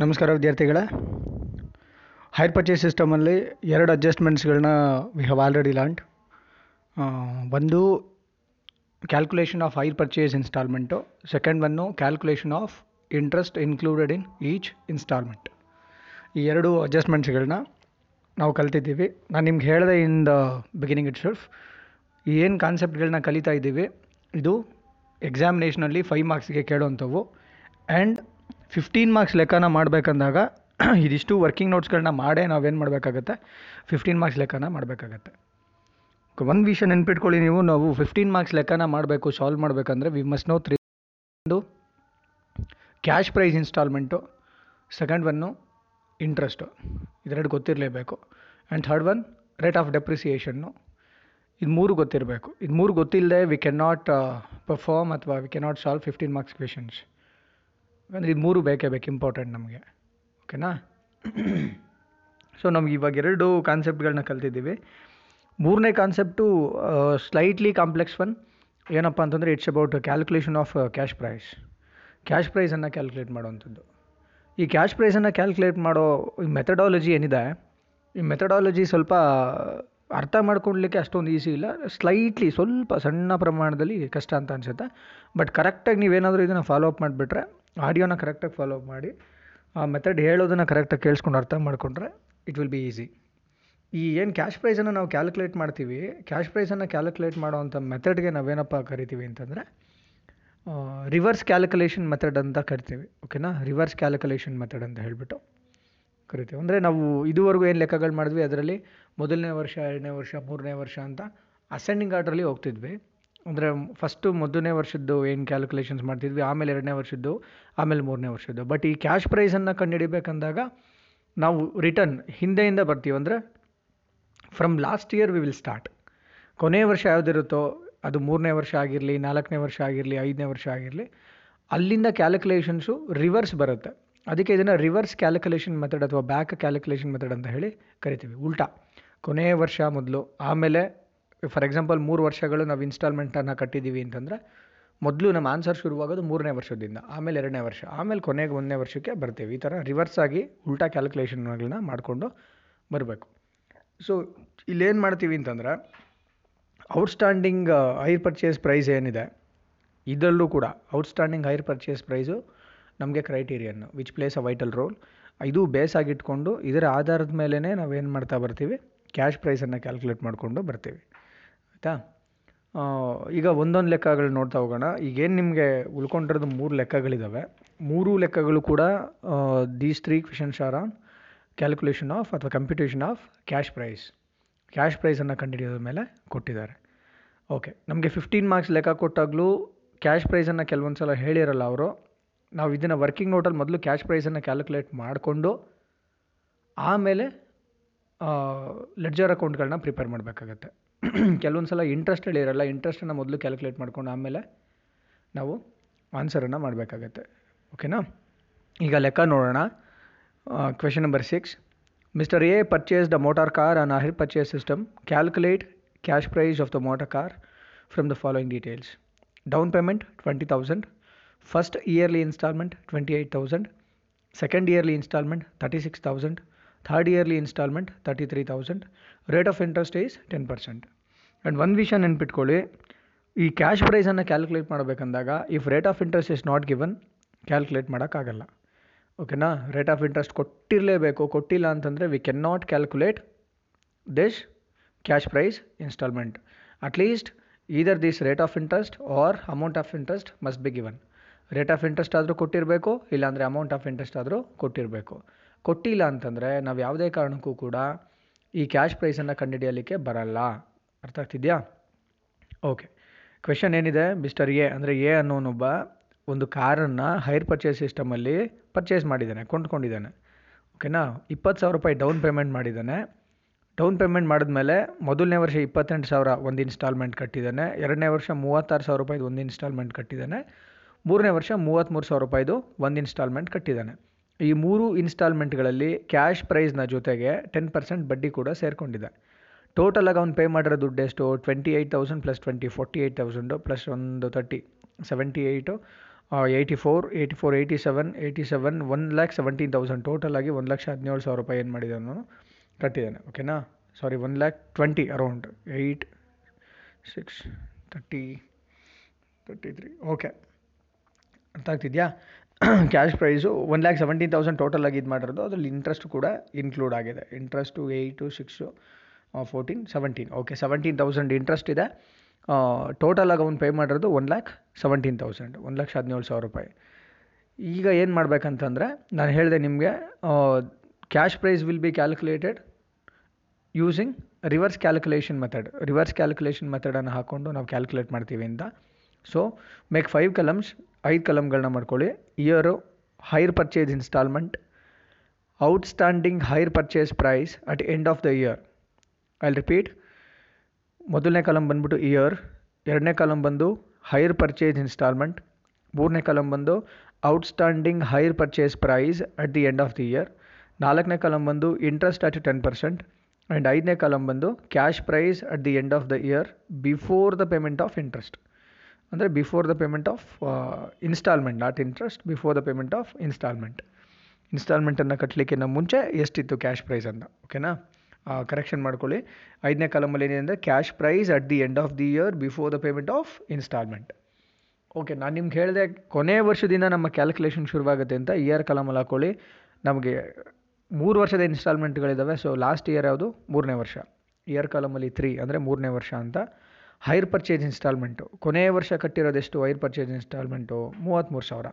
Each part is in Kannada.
ನಮಸ್ಕಾರ ವಿದ್ಯಾರ್ಥಿಗಳೇ. ಹೈರ್ ಪರ್ಚೇಸ್ ಸಿಸ್ಟಮಲ್ಲಿ ಎರಡು ಅಡ್ಜಸ್ಟ್ಮೆಂಟ್ಸ್ಗಳನ್ನ ವಿ ಹ್ಯಾವ್ ಆಲ್ರೆಡಿ ಲರ್ನ್ಡ್. ಒಂದು calculation of hire purchase instalment, second one calculation of interest included in each instalment. ಈ ಎರಡು ಅಡ್ಜಸ್ಟ್ಮೆಂಟ್ಸ್ಗಳನ್ನ ನಾವು ಕಲ್ತಿದ್ದೀವಿ. ನಾನು ನಿಮ್ಗೆ ಹೇಳಿದೆ in the beginning itself ಏನು ಕಾನ್ಸೆಪ್ಟ್ಗಳನ್ನ ಕಲಿತಾ ಇದ್ದೀವಿ, ಇದು ಎಕ್ಸಾಮಿನೇಷನಲ್ಲಿ 5 ಮಾರ್ಕ್ಸ್ಗೆ ಕೇಳೋವಂಥವು. ಆ್ಯಂಡ್ 15 ಮಾರ್ಕ್ಸ್ ಲೆಕ್ಕನ ಮಾಡಬೇಕಂದಾಗ ಇದಿಷ್ಟು ವರ್ಕಿಂಗ್ ನೋಟ್ಸ್ಗಳನ್ನ ಮಾಡೇ ನಾವೇನು ಮಾಡಬೇಕಾಗತ್ತೆ, 15 ಮಾರ್ಕ್ಸ್ ಲೆಕ್ಕನ ಮಾಡಬೇಕಾಗತ್ತೆ. ಒಂದು ವಿಷಯ ನೆನ್ಪಿಟ್ಕೊಳ್ಳಿ, ನಾವು 15 ಮಾರ್ಕ್ಸ್ ಲೆಕ್ಕನ ಮಾಡಬೇಕು, ಸಾಲ್ವ್ ಮಾಡಬೇಕಂದ್ರೆ ವಿ ಮಸ್ಟ್ ನೋ 3. ಒಂದು cash price instalment, second one interest, ಇದೆರಡು ಗೊತ್ತಿರಲೇಬೇಕು. And third one rate of depreciation, ಇದು ಮೂರು ಗೊತ್ತಿರಬೇಕು. ಇದು ಮೂರು ಗೊತ್ತಿಲ್ಲದೆ ವಿ ಕ್ಯಾನ್ ನಾಟ್ ಪರ್ಫಾರ್ಮ್ ಅಥವಾ we can not solve 15 marks questions. ಯಾಕಂದರೆ ಇದು ಮೂರು ಬೇಕೇ ಬೇಕು, ಇಂಪಾರ್ಟೆಂಟ್ ನಮಗೆ, ಓಕೆನಾ? ಸೊ ನಮ್ಗೆ ಇವಾಗ ಎರಡು ಕಾನ್ಸೆಪ್ಟ್ಗಳನ್ನ ಕಲ್ತಿದ್ದೀವಿ. ಮೂರನೇ ಕಾನ್ಸೆಪ್ಟು ಸ್ಲೈಟ್ಲಿ ಕಾಂಪ್ಲೆಕ್ಸ್ ಒನ್, ಏನಪ್ಪ ಅಂತಂದರೆ it's about calculation of cash price. Cash ಪ್ರೈಸನ್ನು ಕ್ಯಾಲ್ಕುಲೇಟ್ ಮಾಡೋವಂಥದ್ದು. ಈ ಕ್ಯಾಶ್ ಪ್ರೈಸನ್ನು ಕ್ಯಾಲ್ಕುಲೇಟ್ ಮಾಡೋ ಈ ಮೆಥಡಾಲಜಿ ಏನಿದೆ, ಈ ಮೆಥಡಾಲಜಿ ಸ್ವಲ್ಪ ಅರ್ಥ ಮಾಡ್ಕೊಳ್ಳಲಿಕ್ಕೆ ಅಷ್ಟೊಂದು ಈಸಿ ಇಲ್ಲ, ಸ್ಲೈಟ್ಲಿ ಸ್ವಲ್ಪ ಸಣ್ಣ ಪ್ರಮಾಣದಲ್ಲಿ ಕಷ್ಟ ಅಂತ ಅನಿಸುತ್ತೆ. ಬಟ್ ಕರೆಕ್ಟಾಗಿ ನೀವೇನಾದರೂ ಇದನ್ನು ಫಾಲೋ ಅಪ್ ಮಾಡಿಬಿಟ್ರೆ, ಆಡಿಯೋನ ಕರೆಕ್ಟಾಗಿ ಫಾಲೋ ಅಪ್ ಮಾಡಿ ಆ ಮೆಥಡ್ ಹೇಳೋದನ್ನು ಕರೆಕ್ಟಾಗಿ ಕೇಳಿಸ್ಕೊಂಡು ಅರ್ಥ ಮಾಡಿಕೊಂಡ್ರೆ ಇಟ್ ವಿಲ್ ಬಿ ಈಸಿ. ಈ ಏನು ಕ್ಯಾಶ್ ಪ್ರೈಸನ್ನು ನಾವು ಕ್ಯಾಲ್ಕುಲೇಟ್ ಮಾಡ್ತೀವಿ, ಕ್ಯಾಶ್ ಪ್ರೈಸನ್ನು ಕ್ಯಾಲ್ಕುಲೇಟ್ ಮಾಡೋವಂಥ ಮೆಥಡ್ಗೆ ನಾವೇನಪ್ಪ ಕರಿತೀವಿ ಅಂತಂದರೆ ರಿವರ್ಸ್ ಕ್ಯಾಲ್ಕುಲೇಷನ್ ಮೆಥಡ್ ಅಂತ ಕರಿತೀವಿ, ಓಕೆನಾ? ರಿವರ್ಸ್ ಕ್ಯಾಲ್ಕುಲೇಷನ್ ಮೆಥಡ್ ಅಂತ ಹೇಳಿಬಿಟ್ಟು ಕರಿತೀವಿ. ಅಂದರೆ ನಾವು ಇದುವರೆಗೂ ಏನು ಲೆಕ್ಕಗಳು ಮಾಡಿದ್ವಿ ಅದರಲ್ಲಿ ಮೊದಲನೇ ವರ್ಷ, 2ನೇ ವರ್ಷ, 3ನೇ ವರ್ಷ ಅಂತ ಅಸೆಂಡಿಂಗ್ ಆರ್ಡ್ರಲ್ಲಿ ಹೋಗ್ತಿದ್ವಿ. ಅಂದರೆ ಫಸ್ಟು ಮೊದಲನೇ ವರ್ಷದ್ದು ಏನು ಕ್ಯಾಲ್ಕುಲೇಷನ್ಸ್ ಮಾಡ್ತಿದ್ವಿ, ಆಮೇಲೆ 2ನೇ ವರ್ಷದ್ದು, ಆಮೇಲೆ 3ನೇ ವರ್ಷದ್ದು. ಬಟ್ ಈ ಕ್ಯಾಶ್ ಪ್ರೈಸನ್ನು ಕಂಡುಹಿಡಿಬೇಕಂದಾಗ ನಾವು ರಿಟರ್ನ್ ಹಿಂದೆಯಿಂದ ಬರ್ತೀವಿ. ಅಂದರೆ from last year we will start. ಕೊನೆಯ ವರ್ಷ ಯಾವುದಿರುತ್ತೋ ಅದು 3ನೇ ವರ್ಷ ಆಗಿರಲಿ, 4ನೇ ವರ್ಷ ಆಗಿರಲಿ, 5ನೇ ವರ್ಷ ಆಗಿರಲಿ, ಅಲ್ಲಿಂದ ಕ್ಯಾಲ್ಕುಲೇಷನ್ಸು ರಿವರ್ಸ್ ಬರುತ್ತೆ. ಅದಕ್ಕೆ ಇದನ್ನು ರಿವರ್ಸ್ ಕ್ಯಾಲ್ಕುಲೇಷನ್ ಮೆಥಡ್ ಅಥವಾ ಬ್ಯಾಕ್ ಕ್ಯಾಲ್ಕುಲೇಷನ್ ಮೆಥಡ್ ಅಂತ ಹೇಳಿ ಕರಿತೀವಿ. ಉಲ್ಟಾ, ಕೊನೆಯ ವರ್ಷ ಮೊದಲು, ಆಮೇಲೆ ಫಾರ್ ಎಕ್ಸಾಂಪಲ್ 3 ವರ್ಷಗಳು ನಾವು ಇನ್ಸ್ಟಾಲ್ಮೆಂಟನ್ನು ಕಟ್ಟಿದ್ದೀವಿ ಅಂತಂದರೆ ಮೊದಲು ನಮ್ಮ ಆನ್ಸರ್ ಶುರುವಾಗೋದು 3ನೇ ವರ್ಷದಿಂದ, ಆಮೇಲೆ 2ನೇ ವರ್ಷ, ಆಮೇಲೆ ಕೊನೆಗೆ 1ನೇ ವರ್ಷಕ್ಕೆ ಬರ್ತೀವಿ. ಈ ಥರ ರಿವರ್ಸ್ ಆಗಿ ಉಲ್ಟಾ ಕ್ಯಾಲ್ಕುಲೇಷನ್ಗಳನ್ನ ಮಾಡಿಕೊಂಡು ಬರಬೇಕು. ಸೊ ಇಲ್ಲೇನು ಮಾಡ್ತೀವಿ ಅಂತಂದರೆ ಔಟ್ಸ್ಟ್ಯಾಂಡಿಂಗ್ ಹೈರ್ ಪರ್ಚೇಸ್ ಪ್ರೈಸ್ ಏನಿದೆ ಇದರಲ್ಲೂ ಕೂಡ ಔಟ್ಸ್ಟ್ಯಾಂಡಿಂಗ್ ಹೈರ್ ಪರ್ಚೇಸ್ ಪ್ರೈಸು ನಮಗೆ criterion which plays a vital role, ಇದು ಬೇಸಾಗಿಟ್ಕೊಂಡು ಇದರ ಆಧಾರದ ಮೇಲೇ ನಾವೇನು ಮಾಡ್ತಾ ಬರ್ತೀವಿ, ಕ್ಯಾಶ್ ಪ್ರೈಸನ್ನು ಕ್ಯಾಲ್ಕುಲೇಟ್ ಮಾಡಿಕೊಂಡು ಬರ್ತೀವಿ, ಆಯಿತಾ? ಈಗ ಒಂದೊಂದು ಲೆಕ್ಕಗಳು ನೋಡ್ತಾ ಹೋಗೋಣ. ಈಗೇನು ನಿಮಗೆ ಉಳ್ಕೊಂಡಿರೋದು 3 ಲೆಕ್ಕಗಳಿದ್ದಾವೆ. 3 ಲೆಕ್ಕಗಳು ಕೂಡ these 3 questions are on calculation of ಅಥವಾ computation of cash price. Cash ಪ್ರೈಸನ್ನು ಕಂಡುಹಿಡಿಯೋದ್ರ ಮೇಲೆ ಕೊಟ್ಟಿದ್ದಾರೆ. ಓಕೆ, ನಮಗೆ 15 ಮಾರ್ಕ್ಸ್ ಲೆಕ್ಕ ಕೊಟ್ಟಾಗಲೂ ಕ್ಯಾಶ್ ಪ್ರೈಸನ್ನು ಕೆಲವೊಂದು ಸಲ ಹೇಳಿರಲ್ಲ ಅವರು. ನಾವು ಇದನ್ನು ವರ್ಕಿಂಗ್ ನೋಟಲ್ಲಿ ಮೊದಲು ಕ್ಯಾಶ್ ಪ್ರೈಸನ್ನು ಕ್ಯಾಲ್ಕುಲೇಟ್ ಮಾಡಿಕೊಂಡು ಆಮೇಲೆ ಲೆಡ್ಜರ್ ಅಕೌಂಟ್ಗಳನ್ನ ಪ್ರಿಪೇರ್ ಮಾಡಬೇಕಾಗತ್ತೆ. ಕೆಲವೊಂದು ಸಲ ಇಂಟ್ರೆಸ್ಟ್ ಹೇಳಿರಲ್ಲ, ಇಂಟ್ರೆಸ್ಟನ್ನು ಮೊದಲು ಕ್ಯಾಲ್ಕುಲೇಟ್ ಮಾಡ್ಕೊಂಡು ಆಮೇಲೆ ನಾವು ಆನ್ಸರನ್ನು ಮಾಡಬೇಕಾಗತ್ತೆ, ಓಕೆನಾ? ಈಗ ಲೆಕ್ಕ ನೋಡೋಣ. Question number 6, Mr. A purchased a motor car on a hire purchase system. Calculate cash price of the motor car from the following details. Down payment 20,000. First yearly installment 28,000. Second yearly installment 36,000. Third yearly installment 33,000. Rate of interest is 10%. And one vision in Pitcoli, ಈ ಕ್ಯಾಶ್ ಪ್ರೈಸನ್ನು ಕ್ಯಾಲ್ಕುಲೇಟ್ ಮಾಡಬೇಕಂದಾಗ if rate of interest is not given calculate ಮಾಡೋಕ್ಕಾಗಲ್ಲ, ಓಕೆನಾ? ರೇಟ್ ಆಫ್ ಇಂಟ್ರೆಸ್ಟ್ ಕೊಟ್ಟಿರಲೇಬೇಕು. ಕೊಟ್ಟಿಲ್ಲ ಅಂತಂದರೆ we can not calculate this cash price instalment. At least either this rate of interest or amount of interest must be given. Rate of interest ಆದರೂ ಕೊಟ್ಟಿರಬೇಕು, ಇಲ್ಲಾಂದರೆ ಅಮೌಂಟ್ ಆಫ್ ಇಂಟ್ರೆಸ್ಟ್ ಆದರೂ ಕೊಟ್ಟಿರಬೇಕು. ಕೊಟ್ಟಿಲ್ಲ ಅಂತಂದರೆ ನಾವು ಯಾವುದೇ ಕಾರಣಕ್ಕೂ ಕೂಡ ಈ ಕ್ಯಾಶ್ ಪ್ರೈಸನ್ನು ಕಂಡುಹಿಡಿಯಲಿಕ್ಕೆ ಬರಲ್ಲ, ಅರ್ಥ ಆಗ್ತಿದೆಯಾ? ಓಕೆ, ಕ್ವೆಶನ್ ಏನಿದೆ, ಮಿಸ್ಟರ್ ಎ ಅಂದರೆ ಎ ಅನ್ನೋನೊಬ್ಬ ಒಂದು ಕಾರನ್ನು ಹೈರ್ ಪರ್ಚೇಸ್ ಸಿಸ್ಟಮಲ್ಲಿ ಪರ್ಚೇಸ್ ಮಾಡಿದ್ದಾನೆ, ಕೊಂಡ್ಕೊಂಡಿದ್ದಾನೆ, ಓಕೆನಾ? 20,000 ರೂಪಾಯಿ ಡೌನ್ ಪೇಮೆಂಟ್ ಮಾಡಿದ್ದಾನೆ. ಡೌನ್ ಪೇಮೆಂಟ್ ಮಾಡಿದ್ಮೇಲೆ ಮೊದಲನೇ ವರ್ಷ 28,000 ಒಂದು ಇನ್ಸ್ಟಾಲ್ಮೆಂಟ್ ಕಟ್ಟಿದ್ದಾನೆ, 2ನೇ ವರ್ಷ 36,000 ರೂಪಾಯಿದು ಒಂದು ಇನ್ಸ್ಟಾಲ್ಮೆಂಟ್ ಕಟ್ಟಿದ್ದಾನೆ, 3ನೇ ವರ್ಷ 33,000 ರೂಪಾಯಿದು ಒಂದು ಇನ್ಸ್ಟಾಲ್ಮೆಂಟ್ ಕಟ್ಟಿದ್ದಾನೆ. ಈ 3 ಇನ್ಸ್ಟಾಲ್ಮೆಂಟ್ಗಳಲ್ಲಿ ಕ್ಯಾಶ್ ಪ್ರೈಸ್ನ ಜೊತೆಗೆ 10% ಬಡ್ಡಿ ಕೂಡ ಸೇರಿಕೊಂಡಿದೆ. ಟೋಟಲಾಗಿ ಅವ್ನು ಪೇ ಮಾಡಿರೋ ದುಡ್ಡು ಎಷ್ಟು? 28,000 ಪ್ಲಸ್ 20, 48,000 ಪ್ಲಸ್ ಒಂದು 30, 78 84, 87, 1,17,000 ಟೋಟಲ್ ಆಗಿ 1,17,000 ರೂಪಾಯಿ ಏನು ಮಾಡಿದ್ದಾನೆ ನಾನು ಕಟ್ಟಿದ್ದಾನೆ. ಓಕೆನಾ, ಸಾರಿ 1,20,000 ಅರೌಂಡ್ 8,6,30,33. ಓಕೆ, ಅರ್ಥ ಆಗ್ತಿದೆಯಾ? ಕ್ಯಾಶ್ ಪ್ರೈಸು 1,17,000 ಟೋಟಲ್ ಆಗಿ ಇದು ಮಾಡಿರೋದು, ಅದರಲ್ಲಿ ಇಂಟ್ರೆಸ್ಟ್ ಕೂಡ ಇನ್ಕ್ಲೂಡ್ ಆಗಿದೆ. ಇಂಟ್ರೆಸ್ಟು 8, 6, 14, 17. ಓಕೆ, 17,000 ಇಂಟ್ರೆಸ್ಟ್ ಇದೆ. ಟೋಟಲಾಗಿ ಅವ್ನು ಪೇ ಮಾಡಿರೋದು 1,17,000, 1,17,000 ರೂಪಾಯಿ. ಈಗ ಏನು ಮಾಡಬೇಕಂತಂದರೆ, ನಾನು ಹೇಳಿದೆ ನಿಮಗೆ, cash price will be calculated using reverse calculation method. Reverse calculation ಮೆಥಡನ್ನು ಹಾಕ್ಕೊಂಡು ನಾವು ಕ್ಯಾಲ್ಕುಲೇಟ್ ಮಾಡ್ತೀವಿ ಅಂತ. ಸೊ ಮೇಕ್ 5 columns, 5 columnಗಳನ್ನ ಮಾಡ್ಕೊಳ್ಳಿ. Year hire purchase instalment, outstanding hire purchase price at end of the year. I'll repeat. ಮೊದಲನೇ ಕಾಲಮ್ ಬಂದ್ಬಿಟ್ಟು ಇಯರ್, ಎರಡನೇ ಕಾಲಮ್ ಬಂದು ಹೈರ್ ಪರ್ಚೇಸ್ ಇನ್ಸ್ಟಾಲ್ಮೆಂಟ್, ಮೂರನೇ ಕಾಲಮ್ ಬಂದು outstanding hire purchase price at the end of the year, ನಾಲ್ಕನೇ ಕಾಲಮ್ ಬಂದು ಇಂಟ್ರೆಸ್ಟ್ ಅಟ್ 10% ಆ್ಯಂಡ್ ಐದನೇ ಕಾಲಮ್ ಬಂದು cash price at the end of the year before the payment of interest. ಅಂದರೆ before the payment of instalment, not interest, before the payment of instalment. ಇನ್ಸ್ಟಾಲ್ಮೆಂಟನ್ನು ಕಟ್ಟಲಿಕ್ಕಿಂತ ಮುಂಚೆ ಎಷ್ಟಿತ್ತು ಕ್ಯಾಶ್ ಪ್ರೈಸ್ ಅಂತ. ಓಕೆನಾ, ಕರೆಕ್ಷನ್ ಮಾಡ್ಕೊಳ್ಳಿ. ಐದನೇ ಕಾಲಮಲ್ಲಿ ಏನಿದೆ ಅಂದರೆ cash price at the end of the year before the payment of instalment. Okay, ನಾನು ನಿಮ್ಗೆ ಹೇಳಿದೆ ಕೊನೆಯ ವರ್ಷದಿಂದ ನಮ್ಮ ಕ್ಯಾಲ್ಕುಲೇಷನ್ ಶುರುವಾಗುತ್ತೆ ಅಂತ. ಇಯರ್ ಕಾಲಮಲ್ಲಿ ಹಾಕ್ಕೊಳ್ಳಿ. ನಮಗೆ 3 ವರ್ಷದ ಇನ್ಸ್ಟಾಲ್ಮೆಂಟ್ಗಳಿದ್ದಾವೆ. ಸೊ ಲಾಸ್ಟ್ ಇಯರ್ ಯಾವುದು? 3ನೇ ವರ್ಷ. ಇಯರ್ ಕಾಲಮಲ್ಲಿ 3 ಅಂದರೆ 3ನೇ ವರ್ಷ ಅಂತ. ಹೈರ್ ಪರ್ಚೇಸ್ ಇನ್ಸ್ಟಾಲ್ಮೆಂಟು ಕೊನೆಯ ವರ್ಷ ಕಟ್ಟಿರೋದೆಷ್ಟು? Hire purchase instalment 33,000.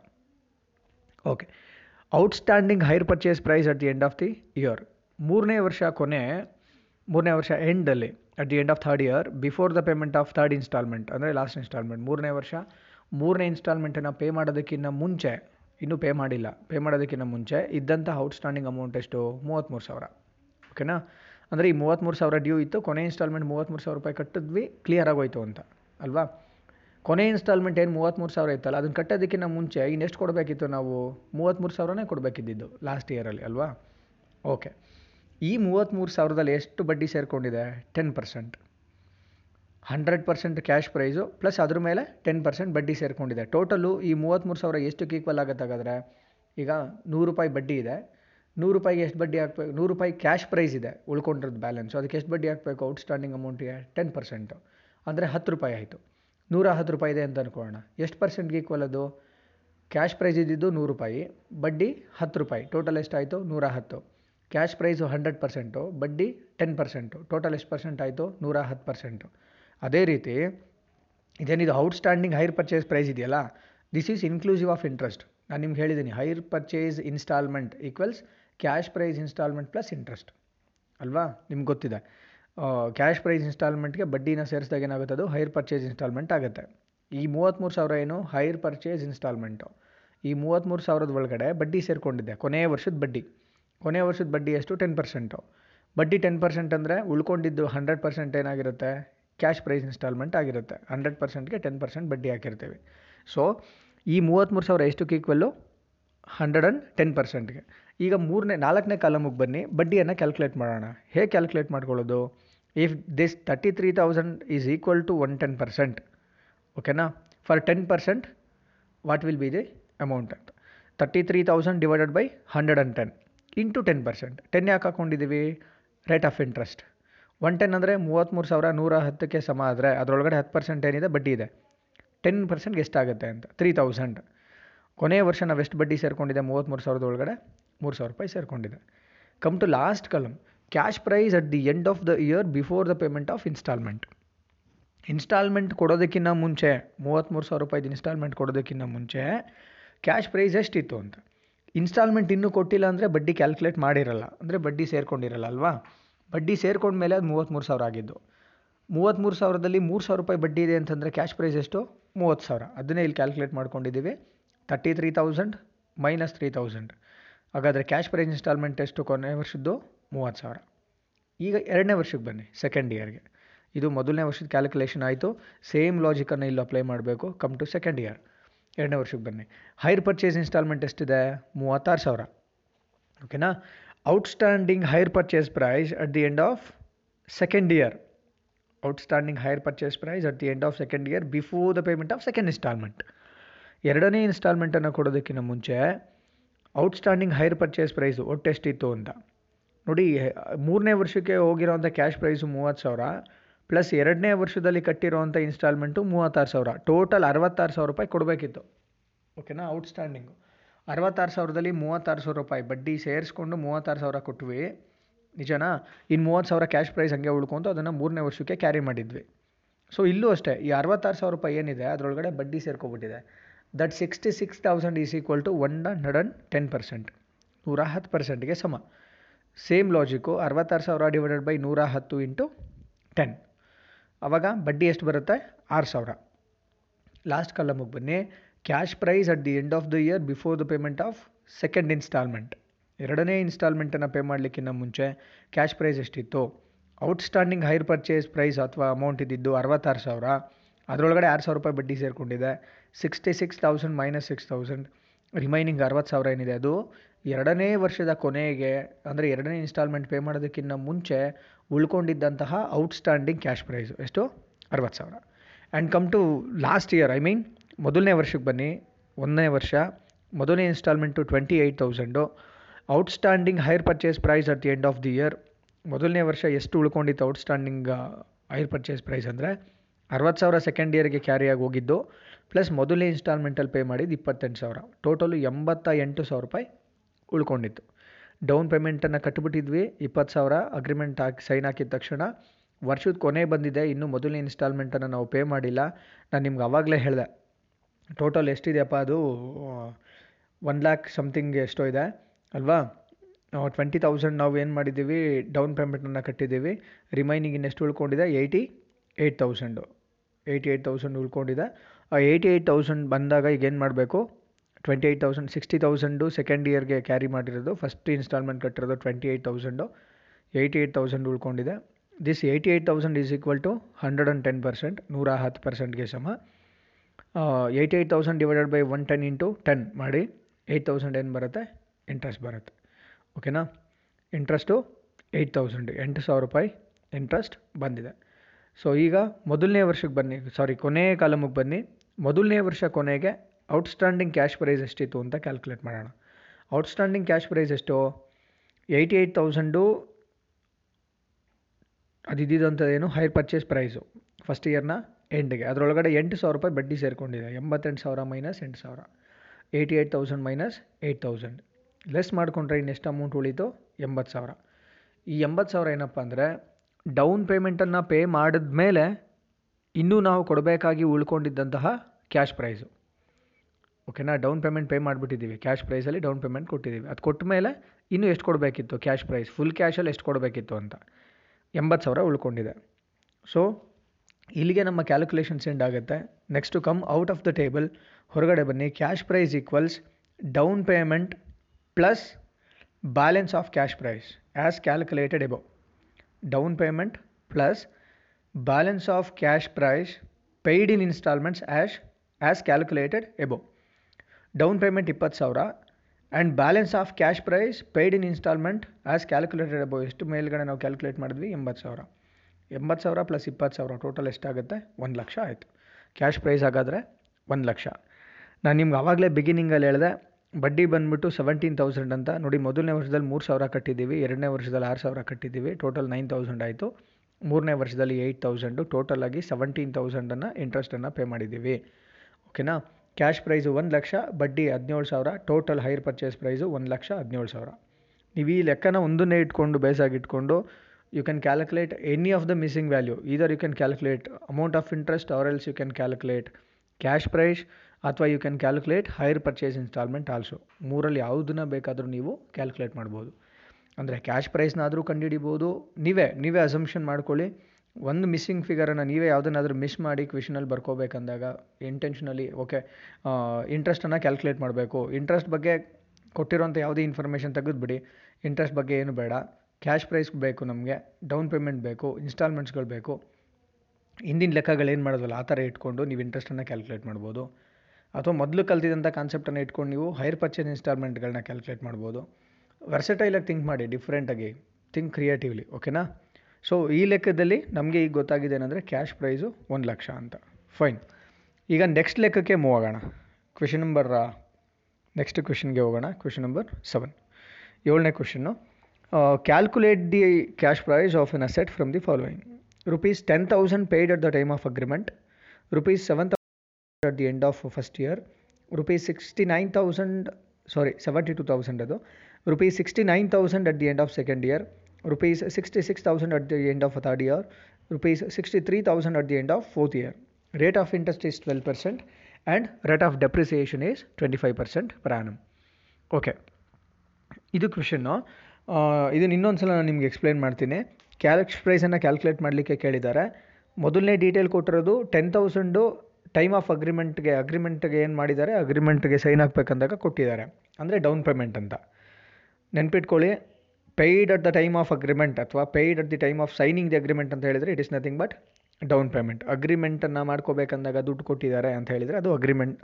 Okay, outstanding hire purchase price at the end of the year, 3ನೇ ವರ್ಷ ಕೊನೆ, 3ನೇ ವರ್ಷ ಎಂಡಲ್ಲಿ, at the end of third year before the payment of third instalment, ಅಂದರೆ ಲಾಸ್ಟ್ ಇನ್ಸ್ಟಾಲ್ಮೆಂಟ್. 3ನೇ ವರ್ಷ 3ನೇ ಇನ್ಸ್ಟಾಲ್ಮೆಂಟನ್ನು ಪೇ ಮಾಡೋದಕ್ಕಿಂತ ಮುಂಚೆ, ಇನ್ನೂ ಪೇ ಮಾಡಿಲ್ಲ, ಪೇ ಮಾಡೋದಕ್ಕಿಂತ ಮುಂಚೆ ಇದ್ದಂಥ ಔಟ್ಸ್ಟ್ಯಾಂಡಿಂಗ್ ಅಮೌಂಟ್ ಎಷ್ಟು? 33,000. ಓಕೆನಾ, ಅಂದರೆ ಈ 33,000 ಡ್ಯೂ ಇತ್ತು, ಕೊನೆ ಇನ್ಸ್ಟಾಲ್ಮೆಂಟ್ 33,000 ರೂಪಾಯಿ ಕಟ್ಟಿದ್ವಿ, ಕ್ಲಿಯರ್ ಆಗೋಯಿತು ಅಂತ ಅಲ್ವಾ. ಕೊನೆ ಇನ್ಸ್ಟಾಲ್ಮೆಂಟ್ ಏನು 33,000 ಇತ್ತಲ್ಲ, ಅದನ್ನು ಕಟ್ಟೋದಕ್ಕಿಂತ ಮುಂಚೆ ಇನ್ನೆಷ್ಟು ಕೊಡಬೇಕಿತ್ತು? ನಾವು 33,000ನೇ ಕೊಡಬೇಕಿದ್ದು ಲಾಸ್ಟ್ ಇಯರಲ್ಲಿ ಅಲ್ವಾ. ಓಕೆ, ಈ 33,000ದಲ್ಲಿ ಎಷ್ಟು ಬಡ್ಡಿ ಸೇರಿಕೊಂಡಿದೆ? 10%. 100% ಕ್ಯಾಶ್ ಪ್ರೈಸು ಪ್ಲಸ್ ಅದ್ರ ಮೇಲೆ 10% ಬಡ್ಡಿ ಸೇರಿಕೊಂಡಿದೆ. ಟೋಟಲು ಈ 33,000 ಎಷ್ಟಕ್ಕೆ ಈಕ್ವಲ್ ಆಗುತ್ತಾಗಾದರೆ, ಈಗ 100 ರೂಪಾಯಿ ಬಡ್ಡಿ ಇದೆ, 100 ರೂಪಾಯಿಗೆ ಎಷ್ಟು ಬಡ್ಡಿ ಹಾಕಬೇಕು? 100 ರೂಪಾಯಿ ಕ್ಯಾಶ್ ಪ್ರೈಸ್ ಇದೆ ಉಳ್ಕೊಂಡಿರೋದು ಬ್ಯಾಲೆನ್ಸು, ಅದಕ್ಕೆ ಎಷ್ಟು ಬಡ್ಡಿ ಹಾಕಬೇಕು ಔಟ್ಸ್ಟ್ಯಾಂಡಿಂಗ್ ಅಮೌಂಟಿಗೆ? 10%, ಅಂದರೆ 10 ರೂಪಾಯಿ ಆಯಿತು. 110 ರೂಪಾಯಿ ಇದೆ ಅಂತ ಅಂದ್ಕೊಳ್ಳೋಣ, ಎಷ್ಟು ಪರ್ಸೆಂಟ್ಗೆ ಈಕ್ವಲ್ ಅದು? ಕ್ಯಾಶ್ ಪ್ರೈಸ್ ಇದ್ದಿದ್ದು 100 ರೂಪಾಯಿ, ಬಡ್ಡಿ 10 ರೂಪಾಯಿ, ಟೋಟಲ್ ಎಷ್ಟಾಯಿತು? 110. ಕ್ಯಾಶ್ ಪ್ರೈಸು 100%, ಬಡ್ಡಿ 10%, ಟೋಟಲ್ ಎಷ್ಟು ಪರ್ಸೆಂಟ್ ಆಯಿತು? 110%. ಅದೇ ರೀತಿ ಇದೇನಿದು ಔಟ್ಸ್ಟ್ಯಾಂಡಿಂಗ್ ಹೈರ್ ಪರ್ಚೇಸ್ ಪ್ರೈಸ್ ಇದೆಯಲ್ಲ, this is inclusive of interest. ನಾನು ನಿಮ್ಗೆ ಹೇಳಿದ್ದೀನಿ, hire purchase instalment equals cash price instalment plus interest ಅಲ್ವಾ. ನಿಮ್ಗೆ ಗೊತ್ತಿದೆ, ಕ್ಯಾಶ್ ಪ್ರೈಸ್ ಇನ್ಸ್ಟಾಲ್ಮೆಂಟ್ಗೆ ಬಡ್ಡಿನ ಸೇರಿಸಿದಾಗ ಏನಾಗುತ್ತೆ? ಅದು ಹೈರ್ ಪರ್ಚೇಸ್ ಇನ್ಸ್ಟಾಲ್ಮೆಂಟ್ ಆಗುತ್ತೆ. ಈ 33,000 ಏನು? Hire purchase instalment. ಈ 33,000 ಒಳಗಡೆ ಬಡ್ಡಿ ಸೇರಿಕೊಂಡಿದೆ, ಕೊನೆಯ ವರ್ಷದ ಬಡ್ಡಿ. ಕೊನೆಯ ವರ್ಷದ ಬಡ್ಡಿ ಎಷ್ಟು? 10%. ಬಡ್ಡಿ 10% ಅಂದರೆ ಉಳ್ಕೊಂಡಿದ್ದು 100% ಏನಾಗಿರುತ್ತೆ? ಕ್ಯಾಶ್ ಪ್ರೈಸ್ ಇನ್ಸ್ಟಾಲ್ಮೆಂಟ್ ಆಗಿರುತ್ತೆ. 100%ಗೆ 10% ಬಡ್ಡಿ ಹಾಕಿರ್ತೀವಿ. ಸೊ ಈ 33,000 ಎಷ್ಟಕ್ಕೆ ಈಕ್ವಲ್ಲು? 110%ಗೆ. ಈಗ 4ನೇ ಕಾಲಮ್ಗೆ ಬನ್ನಿ, ಬಡ್ಡಿಯನ್ನು ಕ್ಯಾಲ್ಕುಲೇಟ್ ಮಾಡೋಣ. ಹೇಗೆ ಕ್ಯಾಲ್ಕುಲೇಟ್ ಮಾಡ್ಕೊಳ್ಳೋದು? If this 33,000 is equal to 110%, ಓಕೆನಾ, for 10% what will be the amount ಅಂತ. 33,000 ಡಿವೈಡೆಡ್ ಬೈ 110 ಇಂಟು 10%. 10 ಯಾಕೆ ಹಾಕ್ಕೊಂಡಿದ್ದೀವಿ? Rate of interest. 110 ಅಂದರೆ 33,000 110ಕ್ಕೆ ಸಮ ಆದರೆ ಅದರೊಳಗಡೆ 10% ಏನಿದೆ? ಬಡ್ಡಿ ಇದೆ. 10%ಗೆ ಎಷ್ಟಾಗುತ್ತೆ ಅಂತ? 3,000. ಕೊನೆಯ ವರ್ಷ ನಾವು ಎಷ್ಟು ಬಡ್ಡಿ ಸೇರಿಕೊಂಡಿದೆ? 33,000 ಒಳಗಡೆ 3,000 ರೂಪಾಯಿ ಸೇರಿಕೊಂಡಿದೆ. Come to last column, cash price at the end of the year before the payment of instalment. Instalment ಕೊಡೋದಕ್ಕಿಂತ ಮುಂಚೆ, 33,000 ರೂಪಾಯಿದು ಇನ್ಸ್ಟಾಲ್ಮೆಂಟ್ ಕೊಡೋದಕ್ಕಿಂತ ಮುಂಚೆ ಕ್ಯಾಶ್ ಪ್ರೈಸ್ ಎಷ್ಟಿತ್ತು ಅಂತ. ಇನ್ಸ್ಟಾಲ್ಮೆಂಟ್ ಇನ್ನೂ ಕೊಟ್ಟಿಲ್ಲ ಅಂದರೆ ಬಡ್ಡಿ ಕ್ಯಾಲ್ಕುಲೇಟ್ ಮಾಡಿರಲ್ಲ, ಅಂದರೆ ಬಡ್ಡಿ ಸೇರಿಕೊಂಡಿರಲ್ಲ ಅಲ್ವಾ. ಬಡ್ಡಿ ಸೇರ್ಕೊಂಡ್ಮೇಲೆ ಅದು 33,000 ಆಗಿದ್ದು. 33,000ದಲ್ಲಿ 3,000 ರೂಪಾಯಿ ಬಡ್ಡಿ ಇದೆ ಅಂತಂದರೆ ಕ್ಯಾಶ್ ಪ್ರೈಸ್ ಎಷ್ಟು? 30,000. ಅದನ್ನೇ ಇಲ್ಲಿ ಕ್ಯಾಲ್ಕುಲೇಟ್ ಮಾಡ್ಕೊಂಡಿದ್ದೀವಿ. 33,000 ಮೈನಸ್ 3,000, ಹಾಗಾದರೆ ಕ್ಯಾಶ್ ಪ್ರೈಸ್ ಇನ್ಸ್ಟಾಲ್ಮೆಂಟ್ ಎಷ್ಟು? ಕೊನೆಯ ವರ್ಷದ್ದು 30,000. ಈಗ 2ನೇ ವರ್ಷಕ್ಕೆ ಬನ್ನಿ, ಸೆಕೆಂಡ್ ಇಯರ್ಗೆ. ಇದು ಮೊದಲನೇ ವರ್ಷದ ಕ್ಯಾಲ್ಕುಲೇಷನ್ ಆಯಿತು, ಸೇಮ್ ಲಾಜಿಕನ್ನು ಇಲ್ಲಿ ಅಪ್ಲೈ ಮಾಡಬೇಕು. ಕಮ್ ಟು ಸೆಕೆಂಡ್ ಇಯರ್, 2ನೇ ವರ್ಷಕ್ಕೆ ಬನ್ನಿ. ಹೈರ್ ಪರ್ಚೇಸ್ ಇನ್ಸ್ಟಾಲ್ಮೆಂಟ್ ಎಷ್ಟಿದೆ? 36,000. ಓಕೆನಾ, outstanding hire purchase price at the end of second year. Outstanding hire purchase price at the end of second year before the payment of second instalment. ಎರಡನೇ ಇನ್ಸ್ಟಾಲ್ಮೆಂಟನ್ನು ಕೊಡೋದಕ್ಕಿಂತ ಮುಂಚೆ ಔಟ್ಸ್ಟ್ಯಾಂಡಿಂಗ್ ಹೈರ್ ಪರ್ಚೇಸ್ ಪ್ರೈಸು ಒಟ್ಟೆಷ್ಟಿತ್ತು ಅಂತ ನೋಡಿ. ಮೂರನೇ ವರ್ಷಕ್ಕೆ ಹೋಗಿರೋಂಥ ಕ್ಯಾಶ್ ಪ್ರೈಸು 30,000 ಪ್ಲಸ್ ಎರಡನೇ ವರ್ಷದಲ್ಲಿ ಕಟ್ಟಿರೋಂಥ ಇನ್ಸ್ಟಾಲ್ಮೆಂಟು 36,000, ಟೋಟಲ್ 66,000 ರೂಪಾಯಿ ಕೊಡಬೇಕಿತ್ತು. ಓಕೆನಾ, ಔಟ್ಸ್ಟ್ಯಾಂಡಿಂಗು 66,000ದಲ್ಲಿ 36,000 ರೂಪಾಯಿ ಬಡ್ಡಿ ಸೇರಿಸ್ಕೊಂಡು 36,000 ಕೊಟ್ವಿ, ನಿಜನಾ? ಇನ್ನು 30,000 ಕ್ಯಾಶ್ ಪ್ರೈಸ್ ಹಂಗೆ ಉಳ್ಕೊಂತು, ಅದನ್ನು ಮೂರನೇ ವರ್ಷಕ್ಕೆ ಕ್ಯಾರಿ ಮಾಡಿದ್ವಿ. ಸೊ ಇಲ್ಲೂ ಅಷ್ಟೇ, ಈ 66,000 ರೂಪಾಯಿ ಏನಿದೆ ಅದರೊಳಗಡೆ ಬಡ್ಡಿ ಸೇರ್ಕೊಬಿಟ್ಟಿದೆ. ದಟ್ 66,000 ಈಸ್ ಈಕ್ವಲ್ ಟು 110%, 110%ಗೆ ಸಮ. Same logic, 66,000 divided by 110 into 10, ಆವಾಗ ಬಡ್ಡಿ ಎಷ್ಟು ಬರುತ್ತೆ? 6,000. ಲಾಸ್ಟ್ ಕಾಲಮ್ಗೆ ಬನ್ನಿ, cash price at the end of the year before the payment of second instalment. ಎರಡನೇ ಇನ್ಸ್ಟಾಲ್ಮೆಂಟನ್ನು ಪೇ ಮಾಡಲಿಕ್ಕಿಂತ ಮುಂಚೆ ಕ್ಯಾಶ್ ಪ್ರೈಸ್ ಎಷ್ಟಿತ್ತು? ಔಟ್ಸ್ಟ್ಯಾಂಡಿಂಗ್ ಹೈರ್ ಪರ್ಚೇಸ್ ಪ್ರೈಸ್ ಅಥವಾ ಅಮೌಂಟ್ ಇದ್ದಿದ್ದು 66,000, ಅದರೊಳಗಡೆ 6,000 ರೂಪಾಯಿ ಬಡ್ಡಿ ಸೇರಿಕೊಂಡಿದೆ. 66,000 ಮೈನಸ್ 6,000, ರಿಮೈನಿಂಗ್ 60,000 ಏನಿದೆ ಅದು ಎರಡನೇ ವರ್ಷದ ಕೊನೆಗೆ, ಅಂದರೆ ಎರಡನೇ ಇನ್ಸ್ಟಾಲ್ಮೆಂಟ್ ಪೇ ಮಾಡೋದಕ್ಕಿಂತ ಮುಂಚೆ ಉಳ್ಕೊಂಡಿದ್ದಂತಹ ಔಟ್ಸ್ಟ್ಯಾಂಡಿಂಗ್ ಕ್ಯಾಶ್ ಪ್ರೈಸು ಎಷ್ಟು? 60,000. And come to last year, I mean ಮೊದಲನೇ ವರ್ಷಕ್ಕೆ ಬನ್ನಿ. ಒಂದನೇ ವರ್ಷ ಮೊದಲನೇ instalment 28,000, outstanding hire purchase price at the end of the year. ಮೊದಲನೇ ವರ್ಷ ಎಷ್ಟು ಉಳ್ಕೊಂಡಿತ್ತು ಔಟ್ಸ್ಟ್ಯಾಂಡಿಂಗ್ ಹೈರ್ ಪರ್ಚೇಸ್ ಪ್ರೈಸ್ ಅಂದರೆ 60,000 ಸೆಕೆಂಡ್ ಇಯರ್ಗೆ ಕ್ಯಾರಿಯಾಗಿ ಹೋಗಿದ್ದು, ಪ್ಲಸ್ ಮೊದಲನೇ ಇನ್ಸ್ಟಾಲ್ಮೆಂಟಲ್ಲಿ ಪೇ ಮಾಡಿದ್ದು 28,000, ಟೋಟಲು 88,000 ರೂಪಾಯಿ ಉಳ್ಕೊಂಡಿತ್ತು. ಡೌನ್ ಪೇಮೆಂಟನ್ನು ಕಟ್ಟಿಬಿಟ್ಟಿದ್ವಿ 20,000, ಅಗ್ರಿಮೆಂಟ್ ಹಾಕಿ ಸೈನ್ ಹಾಕಿದ ತಕ್ಷಣ ವರ್ಷದ ಕೊನೆ ಬಂದಿದೆ, ಇನ್ನೂ ಮೊದಲನೇ ಇನ್ಸ್ಟಾಲ್ಮೆಂಟನ್ನು ನಾವು ಪೇ ಮಾಡಿಲ್ಲ. ನಾನು ನಿಮ್ಗೆ ಆವಾಗಲೇ ಹೇಳಿದೆ ಟೋಟಲ್ ಎಷ್ಟಿದೆಯಪ್ಪ ಅದು 1 ಲಕ್ಷ ಸಮಥಿಂಗ್ ಎಷ್ಟೋ ಇದೆ ಅಲ್ವಾ. 20,000 ನಾವು ಏನು ಮಾಡಿದ್ದೀವಿ, ಡೌನ್ ಪೇಮೆಂಟನ್ನು ಕಟ್ಟಿದ್ದೀವಿ. ರಿಮೈನಿಂಗ್ ಇನ್ನೆಷ್ಟು ಉಳ್ಕೊಂಡಿದೆ? 88,000. 88,000 ಉಳ್ಕೊಂಡಿದೆ. ಆ 88,000 ಬಂದಾಗ ಈಗ ಏನು ಮಾಡಬೇಕು? 28,000, 60,000 ಸೆಕೆಂಡ್ ಇಯರ್ಗೆ ಕ್ಯಾರಿ ಮಾಡಿರೋದು, ಫಸ್ಟ್ ಇನ್ಸ್ಟಾಲ್ಮೆಂಟ್ ಕಟ್ಟಿರೋದು 28,000, 88,000 ಉಳ್ಕೊಂಡಿದೆ. ದಿಸ್ 88,000 ಈಸ್ ಈಕ್ವಲ್ ಟು 110%, 110%ಗೆ ಸಮ. 88,000 ಡಿವೈಡೆಡ್ ಬೈ 110 ಇಂಟು 10 ಮಾಡಿ 8,000 ಏನು ಬರುತ್ತೆ? ಇಂಟ್ರೆಸ್ಟ್ ಬರುತ್ತೆ. ಓಕೆನಾ, ಇಂಟ್ರೆಸ್ಟು 8,000, 8,000 ರೂಪಾಯಿ ಇಂಟ್ರೆಸ್ಟ್ ಬಂದಿದೆ. ಸೊ ಈಗ ಮೊದಲನೇ ವರ್ಷಕ್ಕೆ ಬನ್ನಿ, ಸಾರಿ ಕೊನೆ ಕಾಲಮಿಗೆ ಬನ್ನಿ. ಮೊದಲನೇ ವರ್ಷ ಕೊನೆಗೆ ಔಟ್ಸ್ಟ್ಯಾಂಡಿಂಗ್ ಕ್ಯಾಶ್ ಪ್ರೈಸ್ ಎಷ್ಟಿತ್ತು ಅಂತ ಕ್ಯಾಲ್ಕುಲೇಟ್ ಮಾಡೋಣ. ಔಟ್ಸ್ಟ್ಯಾಂಡಿಂಗ್ ಕ್ಯಾಶ್ ಪ್ರೈಸ್ ಎಷ್ಟು? 88,000 ಅದಿದ್ದಂಥದ್ದೇನು? ಹೈರ್ ಪರ್ಚೇಸ್ ಪ್ರೈಸು ಫಸ್ಟ್ ಇಯರ್ನ ಎಂಡಿಗೆ. ಅದರೊಳಗಡೆ 8,000 ರೂಪಾಯಿ ಬಡ್ಡಿ ಸೇರಿಕೊಂಡಿದೆ. 88,000 ಮೈನಸ್ 8,000, 88,000 ಮೈನಸ್ 8,000, ಲೆಸ್ ಮಾಡಿಕೊಂಡ್ರೆ ಇನ್ನೆಷ್ಟು ಅಮೌಂಟ್ ಉಳೀತು? 80,000. ಈ 80,000 ಏನಪ್ಪ ಅಂದರೆ ಡೌನ್ ಪೇಮೆಂಟನ್ನು ಪೇ ಮಾಡಿದ ಮೇಲೆ ಇನ್ನೂ ನಾವು ಕೊಡಬೇಕಾಗಿ ಉಳ್ಕೊಂಡಿದ್ದಂತಹ ಕ್ಯಾಶ್ ಪ್ರೈಸು. ಓಕೆನಾ, ಡೌನ್ ಪೇಮೆಂಟ್ ಪೇ ಮಾಡಿಬಿಟ್ಟಿದ್ದೀವಿ, ಕ್ಯಾಶ್ ಪ್ರೈಸಲ್ಲಿ ಡೌನ್ ಪೇಮೆಂಟ್ ಕೊಟ್ಟಿದ್ದೀವಿ. ಅದು ಕೊಟ್ಟ ಮೇಲೆ ಇನ್ನೂ ಎಷ್ಟು ಕೊಡಬೇಕಿತ್ತು ಕ್ಯಾಶ್ ಪ್ರೈಸ್, ಫುಲ್ ಕ್ಯಾಶಲ್ಲಿ ಎಷ್ಟು ಕೊಡಬೇಕಿತ್ತು ಅಂತ 80,000 ಉಳ್ಕೊಂಡಿದೆ. ಸೊ ಇಲ್ಲಿಗೆ ನಮ್ಮ ಕ್ಯಾಲ್ಕುಲೇಷನ್ಸ್ ಎಂಡ್ ಆಗುತ್ತೆ. Next come out of the table, ಹೊರಗಡೆ ಬನ್ನಿ. Cash price equals down payment plus balance of cash price as calculated above. Down payment plus balance of cash price paid in instalments as calculated above. Down payment 20,000 and balance of cash price paid in instalment as calculated above. ಎಷ್ಟು ಮೇಲ್ಗಡೆ ನಾವು ಕ್ಯಾಲ್ಕುಲೇಟ್ ಮಾಡಿದ್ವಿ? 80,000. 80,000 ಪ್ಲಸ್ 20,000 ಟೋಟಲ್ ಎಷ್ಟಾಗುತ್ತೆ? 1 ಲಕ್ಷ ಆಯಿತು. ಕ್ಯಾಶ್ ಪ್ರೈಸ್ ಹಾಗಾದರೆ 1 ಲಕ್ಷ. ನಾನು ನಿಮ್ಗೆ ಆವಾಗಲೇ ಬಿಗಿನಿಂಗಲ್ಲಿ ಹೇಳಿದೆ ಬಡ್ಡಿ ಬಂದುಬಿಟ್ಟು 17,000 ಅಂತ ನೋಡಿ. ಮೊದಲನೇ ವರ್ಷದಲ್ಲಿ 3,000 ಕಟ್ಟಿದ್ದೀವಿ, ಎರಡನೇ ವರ್ಷದಲ್ಲಿ 6,000 ಕಟ್ಟಿದ್ದೀವಿ, ಟೋಟಲ್ 9,000 ಆಯಿತು. ಮೂರನೇ ವರ್ಷದಲ್ಲಿ 8,000, ಟೋಟಲ್ ಆಗಿ 17,000 ಇಂಟ್ರೆಸ್ಟನ್ನು ಪೇ ಮಾಡಿದ್ದೀವಿ. ಓಕೆನಾ, ಕ್ಯಾಶ್ ಪ್ರೈಸು 1 ಲಕ್ಷ, ಬಡ್ಡಿ 17,000, ಟೋಟಲ್ ಹೈರ್ ಪರ್ಚೇಸ್ ಪ್ರೈಸು 1,17,000. ನೀವು ಈ ಲೆಕ್ಕನ ಒಂದನ್ನೇ ಇಟ್ಕೊಂಡು ಬೇಸಾಗಿಟ್ಕೊಂಡು you can calculate any of the missing value. Either you can calculate amount of interest, or else you can calculate cash price, ಅಥವಾ you can calculate hire purchase instalment also. ಮೂರಲ್ಲಿ ಯಾವುದನ್ನ ಬೇಕಾದರೂ ನೀವು ಕ್ಯಾಲ್ಕುಲೇಟ್ ಮಾಡ್ಬೋದು. ಅಂದರೆ ಕ್ಯಾಶ್ ಪ್ರೈಸ್ನಾದರೂ ಕಂಡುಹಿಡಿಬೋದು. ನೀವೇ ಅಸಂಪ್ಷನ್ ಮಾಡ್ಕೊಳ್ಳಿ, ಒಂದು ಮಿಸ್ಸಿಂಗ್ ಫಿಗರನ್ನು ನೀವೇ ಯಾವುದನ್ನಾದರೂ ಮಿಸ್ ಮಾಡಿ ಕ್ವಿಷನಲ್ಲಿ ಬರ್ಕೋಬೇಕಂದಾಗ ಇಂಟೆನ್ಷನಲಿ ಓಕೆ ಇಂಟ್ರೆಸ್ಟನ್ನು ಕ್ಯಾಲ್ಕುಲೇಟ್ ಮಾಡಬೇಕು. ಇಂಟ್ರೆಸ್ಟ್ ಬಗ್ಗೆ ಕೊಟ್ಟಿರೋಂಥ ಯಾವುದೇ ಇನ್ಫಾರ್ಮೇಷನ್ ತೆಗೆದುಬಿಡಿ, ಇಂಟ್ರೆಸ್ಟ್ ಬಗ್ಗೆ ಏನು ಬೇಡ. ಕ್ಯಾಶ್ ಪ್ರೈಸ್ ಬೇಕು ನಮಗೆ, ಡೌನ್ ಪೇಮೆಂಟ್ ಬೇಕು, ಇನ್ಸ್ಟಾಲ್ಮೆಂಟ್ಸ್ಗಳು ಬೇಕು. ಹಿಂದಿನ ಲೆಕ್ಕಗಳು ಏನು ಮಾಡೋದಲ್ಲ ಆ ಥರ ಇಟ್ಕೊಂಡು ನೀವು ಇಂಟ್ರೆಸ್ಟನ್ನು ಕ್ಯಾಲ್ಕುಲೇಟ್ ಮಾಡ್ಬೋದು. ಅಥವಾ ಮೊದಲು ಕಲ್ತಿದ್ದಂಥ ಕಾನ್ಸೆಪ್ಟನ್ನು ಇಟ್ಕೊಂಡು ನೀವು ಹೈರ್ ಪರ್ಚೇಸ್ ಇನ್ಸ್ಟಾಲ್ಮೆಂಟ್ಗಳನ್ನ ಕ್ಯಾಲ್ಕುಲೇಟ್ ಮಾಡ್ಬೋದು. ವರ್ಸಟೈಲಾಗಿ ಥಿಂಕ್ ಮಾಡಿ, ಡಿಫ್ರೆಂಟಾಗಿ ಥಿಂಕ್ ಕ್ರಿಯೇಟಿವ್ಲಿ. ಓಕೆನಾ, ಸೊ ಈ ಲೆಕ್ಕದಲ್ಲಿ ನಮಗೆ ಈಗ ಗೊತ್ತಾಗಿದೆ ಏನಂದರೆ ಕ್ಯಾಶ್ ಪ್ರೈಸು 1 ಲಕ್ಷ ಅಂತ. ಫೈನ್, ಈಗ ನೆಕ್ಸ್ಟ್ ಲೆಕ್ಕಕ್ಕೆ ಮೂವ್ ಆಗೋಣ. ಕ್ವೆಶನ್ ನಂಬರ್ ನೆಕ್ಸ್ಟ್ ಕ್ವೆಶನ್ಗೆ ಹೋಗೋಣ. ಕ್ವೆಶನ್ ನಂಬರ್ 7, 7ನೇ question. Calculate the cash price of an asset from the following: rupees 10,000 paid at the time of agreement, rupees 7,000 at the end of first year, rupees 72,000 ಅದು, rupees 69,000 at the end of second year, rupees 66,000 at the end of third year, rupees 63,000 at the end of fourth year. Rate of interest is 12% and rate of depreciation is 25% per annum. Okay, ಇದು ಕ್ವೆಶನ್ನು. ಇದನ್ನು ಇನ್ನೊಂದು ಸಲ ನಾನು ನಿಮಗೆ ಎಕ್ಸ್ಪ್ಲೇನ್ ಮಾಡ್ತೀನಿ. ಕ್ಯಾಶ್ ಪ್ರೈಸನ್ನು ಕ್ಯಾಲ್ಕುಲೇಟ್ ಮಾಡಲಿಕ್ಕೆ ಕೇಳಿದ್ದಾರೆ. ಮೊದಲನೇ ಡೀಟೇಲ್ ಕೊಟ್ಟಿರೋದು 10,000 ಟೈಮ್ ಆಫ್ ಅಗ್ರಿಮೆಂಟ್ಗೆ ಏನು ಮಾಡಿದ್ದಾರೆ, ಅಗ್ರಿಮೆಂಟ್ಗೆ ಸೈನ್ ಹಾಕಬೇಕಂದಾಗ ಕೊಟ್ಟಿದ್ದಾರೆ, ಅಂದರೆ ಡೌನ್ ಪೇಮೆಂಟ್ ಅಂತ ನೆನ್ಪಿಟ್ಕೊಳ್ಳಿ. Paid at the time of agreement ಅಥವಾ paid at the time of signing the agreement ಅಂತ ಹೇಳಿದರೆ it is nothing but down payment. ಅಗ್ರಿಮೆಂಟನ್ನು ಮಾಡ್ಕೋಬೇಕಂದಾಗ ದುಡ್ಡು ಕೊಟ್ಟಿದ್ದಾರೆ ಅಂತ ಹೇಳಿದರೆ ಅದು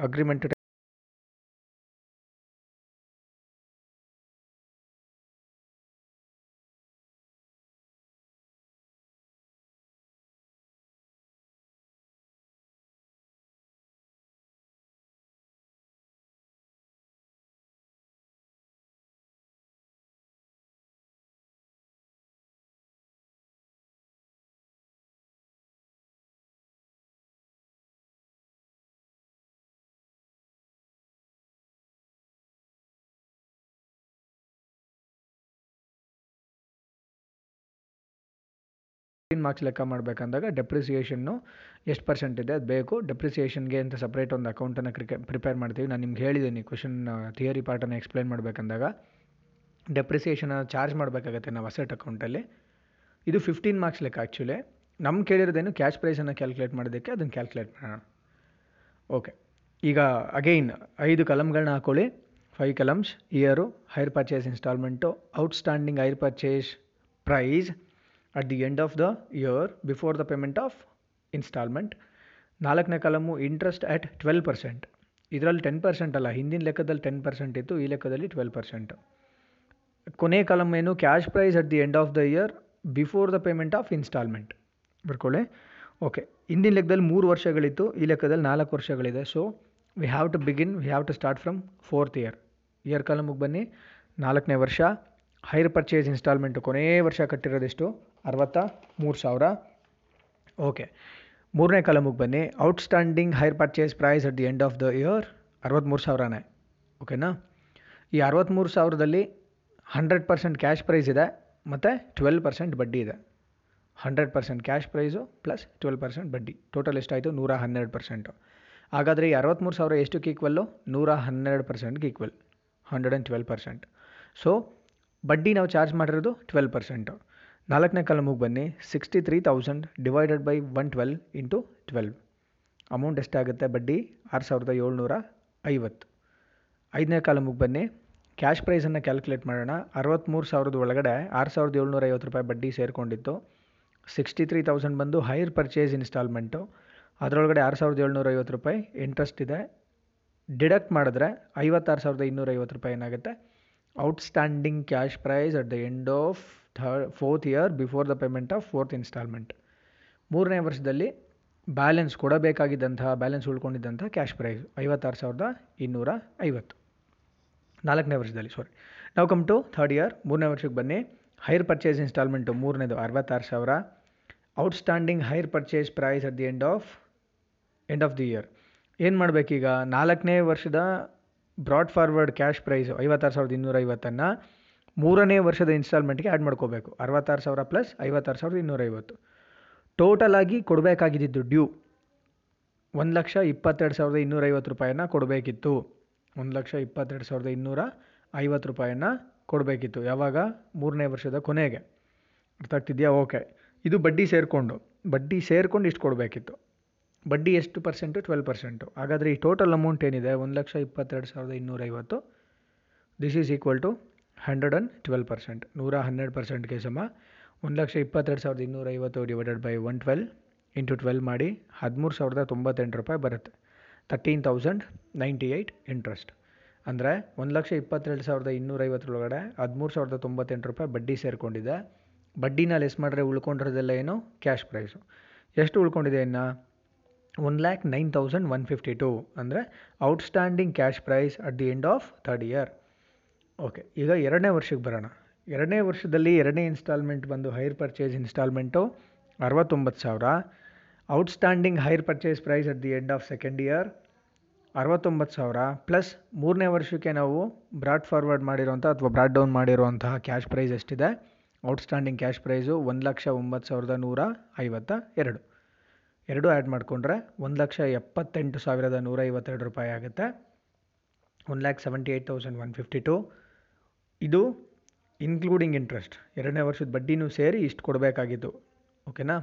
ಅಗ್ರಿಮೆಂಟ್ ಮಾರ್ಕ್ಸ್ ಲೆಕ್ಕ ಮಾಡಬೇಕಂದಾಗ ಡೆಪ್ರಿಸಿಯೇಷನ್ನು ಎಷ್ಟು ಪರ್ಸೆಂಟ್ ಇದೆ ಅದು ಬೇಕು. ಡೆಪ್ರಿಸಿಯೇಷನ್ಗೆ ಅಂತ ಸಪ್ರೇಟ್ ಒಂದು ಅಕೌಂಟನ್ನು ಪ್ರಿಪೇರ್ ಮಾಡ್ತೀವಿ. ನಾನು ನಿಮ್ಗೆ ಹೇಳಿದ್ದೀನಿ ಕ್ವೆಶನ್ ಥಿಯರಿ ಪಾರ್ಟನ್ನು ಎಕ್ಸ್ಪ್ಲೇನ್ ಮಾಡಬೇಕಂದಾಗ ಡೆಪ್ರಿಸಿಯೇಷನನ್ನು ಚಾರ್ಜ್ ಮಾಡಬೇಕಾಗತ್ತೆ ನಾವು ಅಸೆಟ್ ಅಕೌಂಟಲ್ಲಿ. ಇದು 15 ಮಾರ್ಕ್ಸ್ ಲೆಕ್ಕ. ಆ್ಯಕ್ಚುಲಿ ನಮ್ಮ ಕೇಳಿರೋದೇನು, ಕ್ಯಾಶ್ ಪ್ರೈಸನ್ನು ಕ್ಯಾಲ್ಕುಲೇಟ್ ಮಾಡೋದಕ್ಕೆ ಅದನ್ನು ಕ್ಯಾಲ್ಕುಲೇಟ್ ಮಾಡೋಣ. ಓಕೆ, ಈಗ ಅಗೈನ್ 5 ಕಲಮ್ಗಳನ್ನ ಹಾಕೊಳ್ಳಿ. 5 columns: year, hire purchase instalment, outstanding hire purchase price at the end of the year before the payment of installment. 4ನೇ ಕಾಲಮು interest at 12%. ಇದರಲ್ಲಿ 10% ಅಲ್ಲ, ಹಿಂದಿನ ಲೆಕ್ಕದಲ್ಲಿ 10% ಇತ್ತು, ಈ ಲೆಕ್ಕದಲ್ಲಿ 12%. ಕೊನೆ ಕಾಲಮ್ ಏನು, cash price at the end of the year before the payment of instalment ಬರ್ಕೊಳ್ಳಿ. ಓಕೆ, ಹಿಂದಿನ ಲೆಕ್ಕದಲ್ಲಿ 3 ವರ್ಷಗಳಿತ್ತು, ಈ ಲೆಕ್ಕದಲ್ಲಿ 4 ವರ್ಷಗಳಿದೆ. So we have to begin, we have to start from fourth year. Year ಕಾಲಮ್ಗೆ ಬನ್ನಿ, 4ನೇ ವರ್ಷ. ಹೈರ್ ಪರ್ಚೇಸ್ ಇನ್ಸ್ಟಾಲ್ಮೆಂಟು ಕೊನೇ ವರ್ಷ ಕಟ್ಟಿರೋದೆಷ್ಟು, 63,000. ಓಕೆ, 3ನೇ ಕಾಲಮ್ಗೆ ಬನ್ನಿ. Outstanding hire purchase price at the end of the year 63,000ನೇ. ಓಕೆನಾ, ಈ 63,000ದಲ್ಲಿ 100% ಕ್ಯಾಶ್ ಪ್ರೈಸ್ ಇದೆ ಮತ್ತು 12% ಬಡ್ಡಿ ಇದೆ. 100% ಕ್ಯಾಶ್ ಪ್ರೈಸು ಪ್ಲಸ್ 12% ಬಡ್ಡಿ, ಟೋಟಲ್ ಎಷ್ಟಾಯಿತು 112%. ಹಾಗಾದರೆ ಈ 63,000 ಎಷ್ಟಕ್ಕೆ ಈಕ್ವಲ್ಲು, 112%ಗೆ ಈಕ್ವಲ್, 112%. ಸೊ ಬಡ್ಡಿ ನಾವು ಚಾರ್ಜ್ ಮಾಡಿರೋದು 12%. 4ನೇ ಕಾಲಮ್ಗೆ ಬನ್ನಿ. 63,000 ಡಿವೈಡೆಡ್ ಬೈ 112 ಇಂಟು 12. ಅಮೌಂಟ್ ಎಷ್ಟಾಗುತ್ತೆ ಬಡ್ಡಿ, 6,750. 5ನೇ ಕಾಲಮ್ಗೆ ಬನ್ನಿ. ಕ್ಯಾಶ್ ಪ್ರೈಸನ್ನು ಕ್ಯಾಲ್ಕುಲೇಟ್ ಮಾಡೋಣ. 63,000 ಒಳಗಡೆ 6,750 ಬಡ್ಡಿ ಸೇರಿಕೊಂಡಿತ್ತು. 63,000 ಬಂದು ಹೈರ್ ಪರ್ಚೇಸ್ ಇನ್ಸ್ಟಾಲ್ಮೆಂಟು, ಅದರೊಳಗಡೆ 6,750 ಇಂಟ್ರೆಸ್ಟ್ ಇದೆ. ಡಿಡಕ್ಟ್ ಮಾಡಿದ್ರೆ 56,250 ಏನಾಗುತ್ತೆ, outstanding cash price at the end of fourth year before the payment of fourth instalment. 3ನೇ ವರ್ಷದಲ್ಲಿ ಬ್ಯಾಲೆನ್ಸ್ ಕೊಡಬೇಕಾಗಿದ್ದಂತಹ, ಬ್ಯಾಲೆನ್ಸ್ ಉಳ್ಕೊಂಡಿದ್ದಂತಹ ಕ್ಯಾಶ್ ಪ್ರೈಸ್ 56,250. 4ನೇ ವರ್ಷದಲ್ಲಿ ನಾವು ಕಮ್ ಟು ಥರ್ಡ್ ಇಯರ್. 3ನೇ ವರ್ಷಕ್ಕೆ ಬನ್ನಿ. ಹೈರ್ ಪರ್ಚೇಸ್ ಇನ್ಸ್ಟಾಲ್ಮೆಂಟು 3ನೇದು 66,000. Outstanding hire purchase price at the end of the year ಏನು ಮಾಡಬೇಕೀಗ, 4ನೇ ವರ್ಷದ ಬ್ರಾಡ್ ಫಾರ್ವರ್ಡ್ ಕ್ಯಾಶ್ ಪ್ರೈಸು 56,250ನ್ನು 3ನೇ ವರ್ಷದ ಇನ್ಸ್ಟಾಲ್ಮೆಂಟ್ಗೆ ಆ್ಯಡ್ ಮಾಡ್ಕೋಬೇಕು. 66,000 ಪ್ಲಸ್ 56,250. ಟೋಟಲ್ ಆಗಿ ಕೊಡಬೇಕಾಗಿದ್ದು ಡ್ಯೂ 1,22,250 ಕೊಡಬೇಕಿತ್ತು. 1,22,250 ಕೊಡಬೇಕಿತ್ತು ಯಾವಾಗ, 3ನೇ ವರ್ಷದ ಕೊನೆಗೆ. ಅರ್ಥ ಆಗ್ತಿದೆಯಾ? ಓಕೆ, ಇದು ಬಡ್ಡಿ ಸೇರಿಕೊಂಡು ಇಷ್ಟು ಕೊಡಬೇಕಿತ್ತು. ಬಡ್ಡಿ ಎಷ್ಟು ಪರ್ಸೆಂಟು, 12%. ಹಾಗಾದರೆ ಈ ಟೋಟಲ್ ಅಮೌಂಟ್ ಏನಿದೆ 1,22,250, ದಿಸ್ ಈಸ್ ಈಕ್ವಲ್ ಟು 112%. 112%ಗೆ ಸಮ 1,22,250 ಡಿವೈಡೆಡ್ ಬೈ 112 ಇಂಟು 12 ಮಾಡಿ 13,098 ಬರುತ್ತೆ. 13,098 ಇಂಟ್ರೆಸ್ಟ್. ಅಂದರೆ 1,22,250 13,098 ಬಡ್ಡಿ ಸೇರಿಕೊಂಡಿದೆ. ಬಡ್ಡಿನ ಲೆಸ್ ಮಾಡಿದ್ರೆ ಉಳ್ಕೊಂಡಿರೋದೆಲ್ಲ ಏನು, ಕ್ಯಾಶ್ ಪ್ರೈಸು. ಎಷ್ಟು ಉಳ್ಕೊಂಡಿದೆ ಇನ್ನು, 1,09,152 ಅಂದರೆ outstanding cash price at the end of third year. Okay, ಈಗ ಎರಡನೇ ವರ್ಷಕ್ಕೆ ಬರೋಣ. ಎರಡನೇ ವರ್ಷದಲ್ಲಿ ಎರಡನೇ ಇನ್ಸ್ಟಾಲ್ಮೆಂಟ್ ಬಂದು hire purchase instalment 69,000. Outstanding hire purchase price at the end of second year 69,000 plus ಮೂರನೇ ವರ್ಷಕ್ಕೆ ನಾವು ಬ್ರಾಡ್ ಫಾರ್ವರ್ಡ್ ಮಾಡಿರೋಂಥ ಅಥವಾ ಬ್ರಾಡ್ ಡೌನ್ ಮಾಡಿರೋಂತಹ ಕ್ಯಾಶ್ ಪ್ರೈಸ್ ಎಷ್ಟಿದೆ? Outstanding cash price 1,09,152. ಎರಡೂ ಆ್ಯಡ್ ಮಾಡಿಕೊಂಡ್ರೆ 1,78,152 ರೂಪಾಯಿ ಆಗುತ್ತೆ. 1,78,152 ಇದು ಇನ್ಕ್ಲೂಡಿಂಗ್ ಇಂಟ್ರೆಸ್ಟ್, ಎರಡನೇ ವರ್ಷದ ಬಡ್ಡಿನೂ ಸೇರಿ ಇಷ್ಟು ಕೊಡಬೇಕಾಗಿತ್ತು. ಓಕೆನಾ,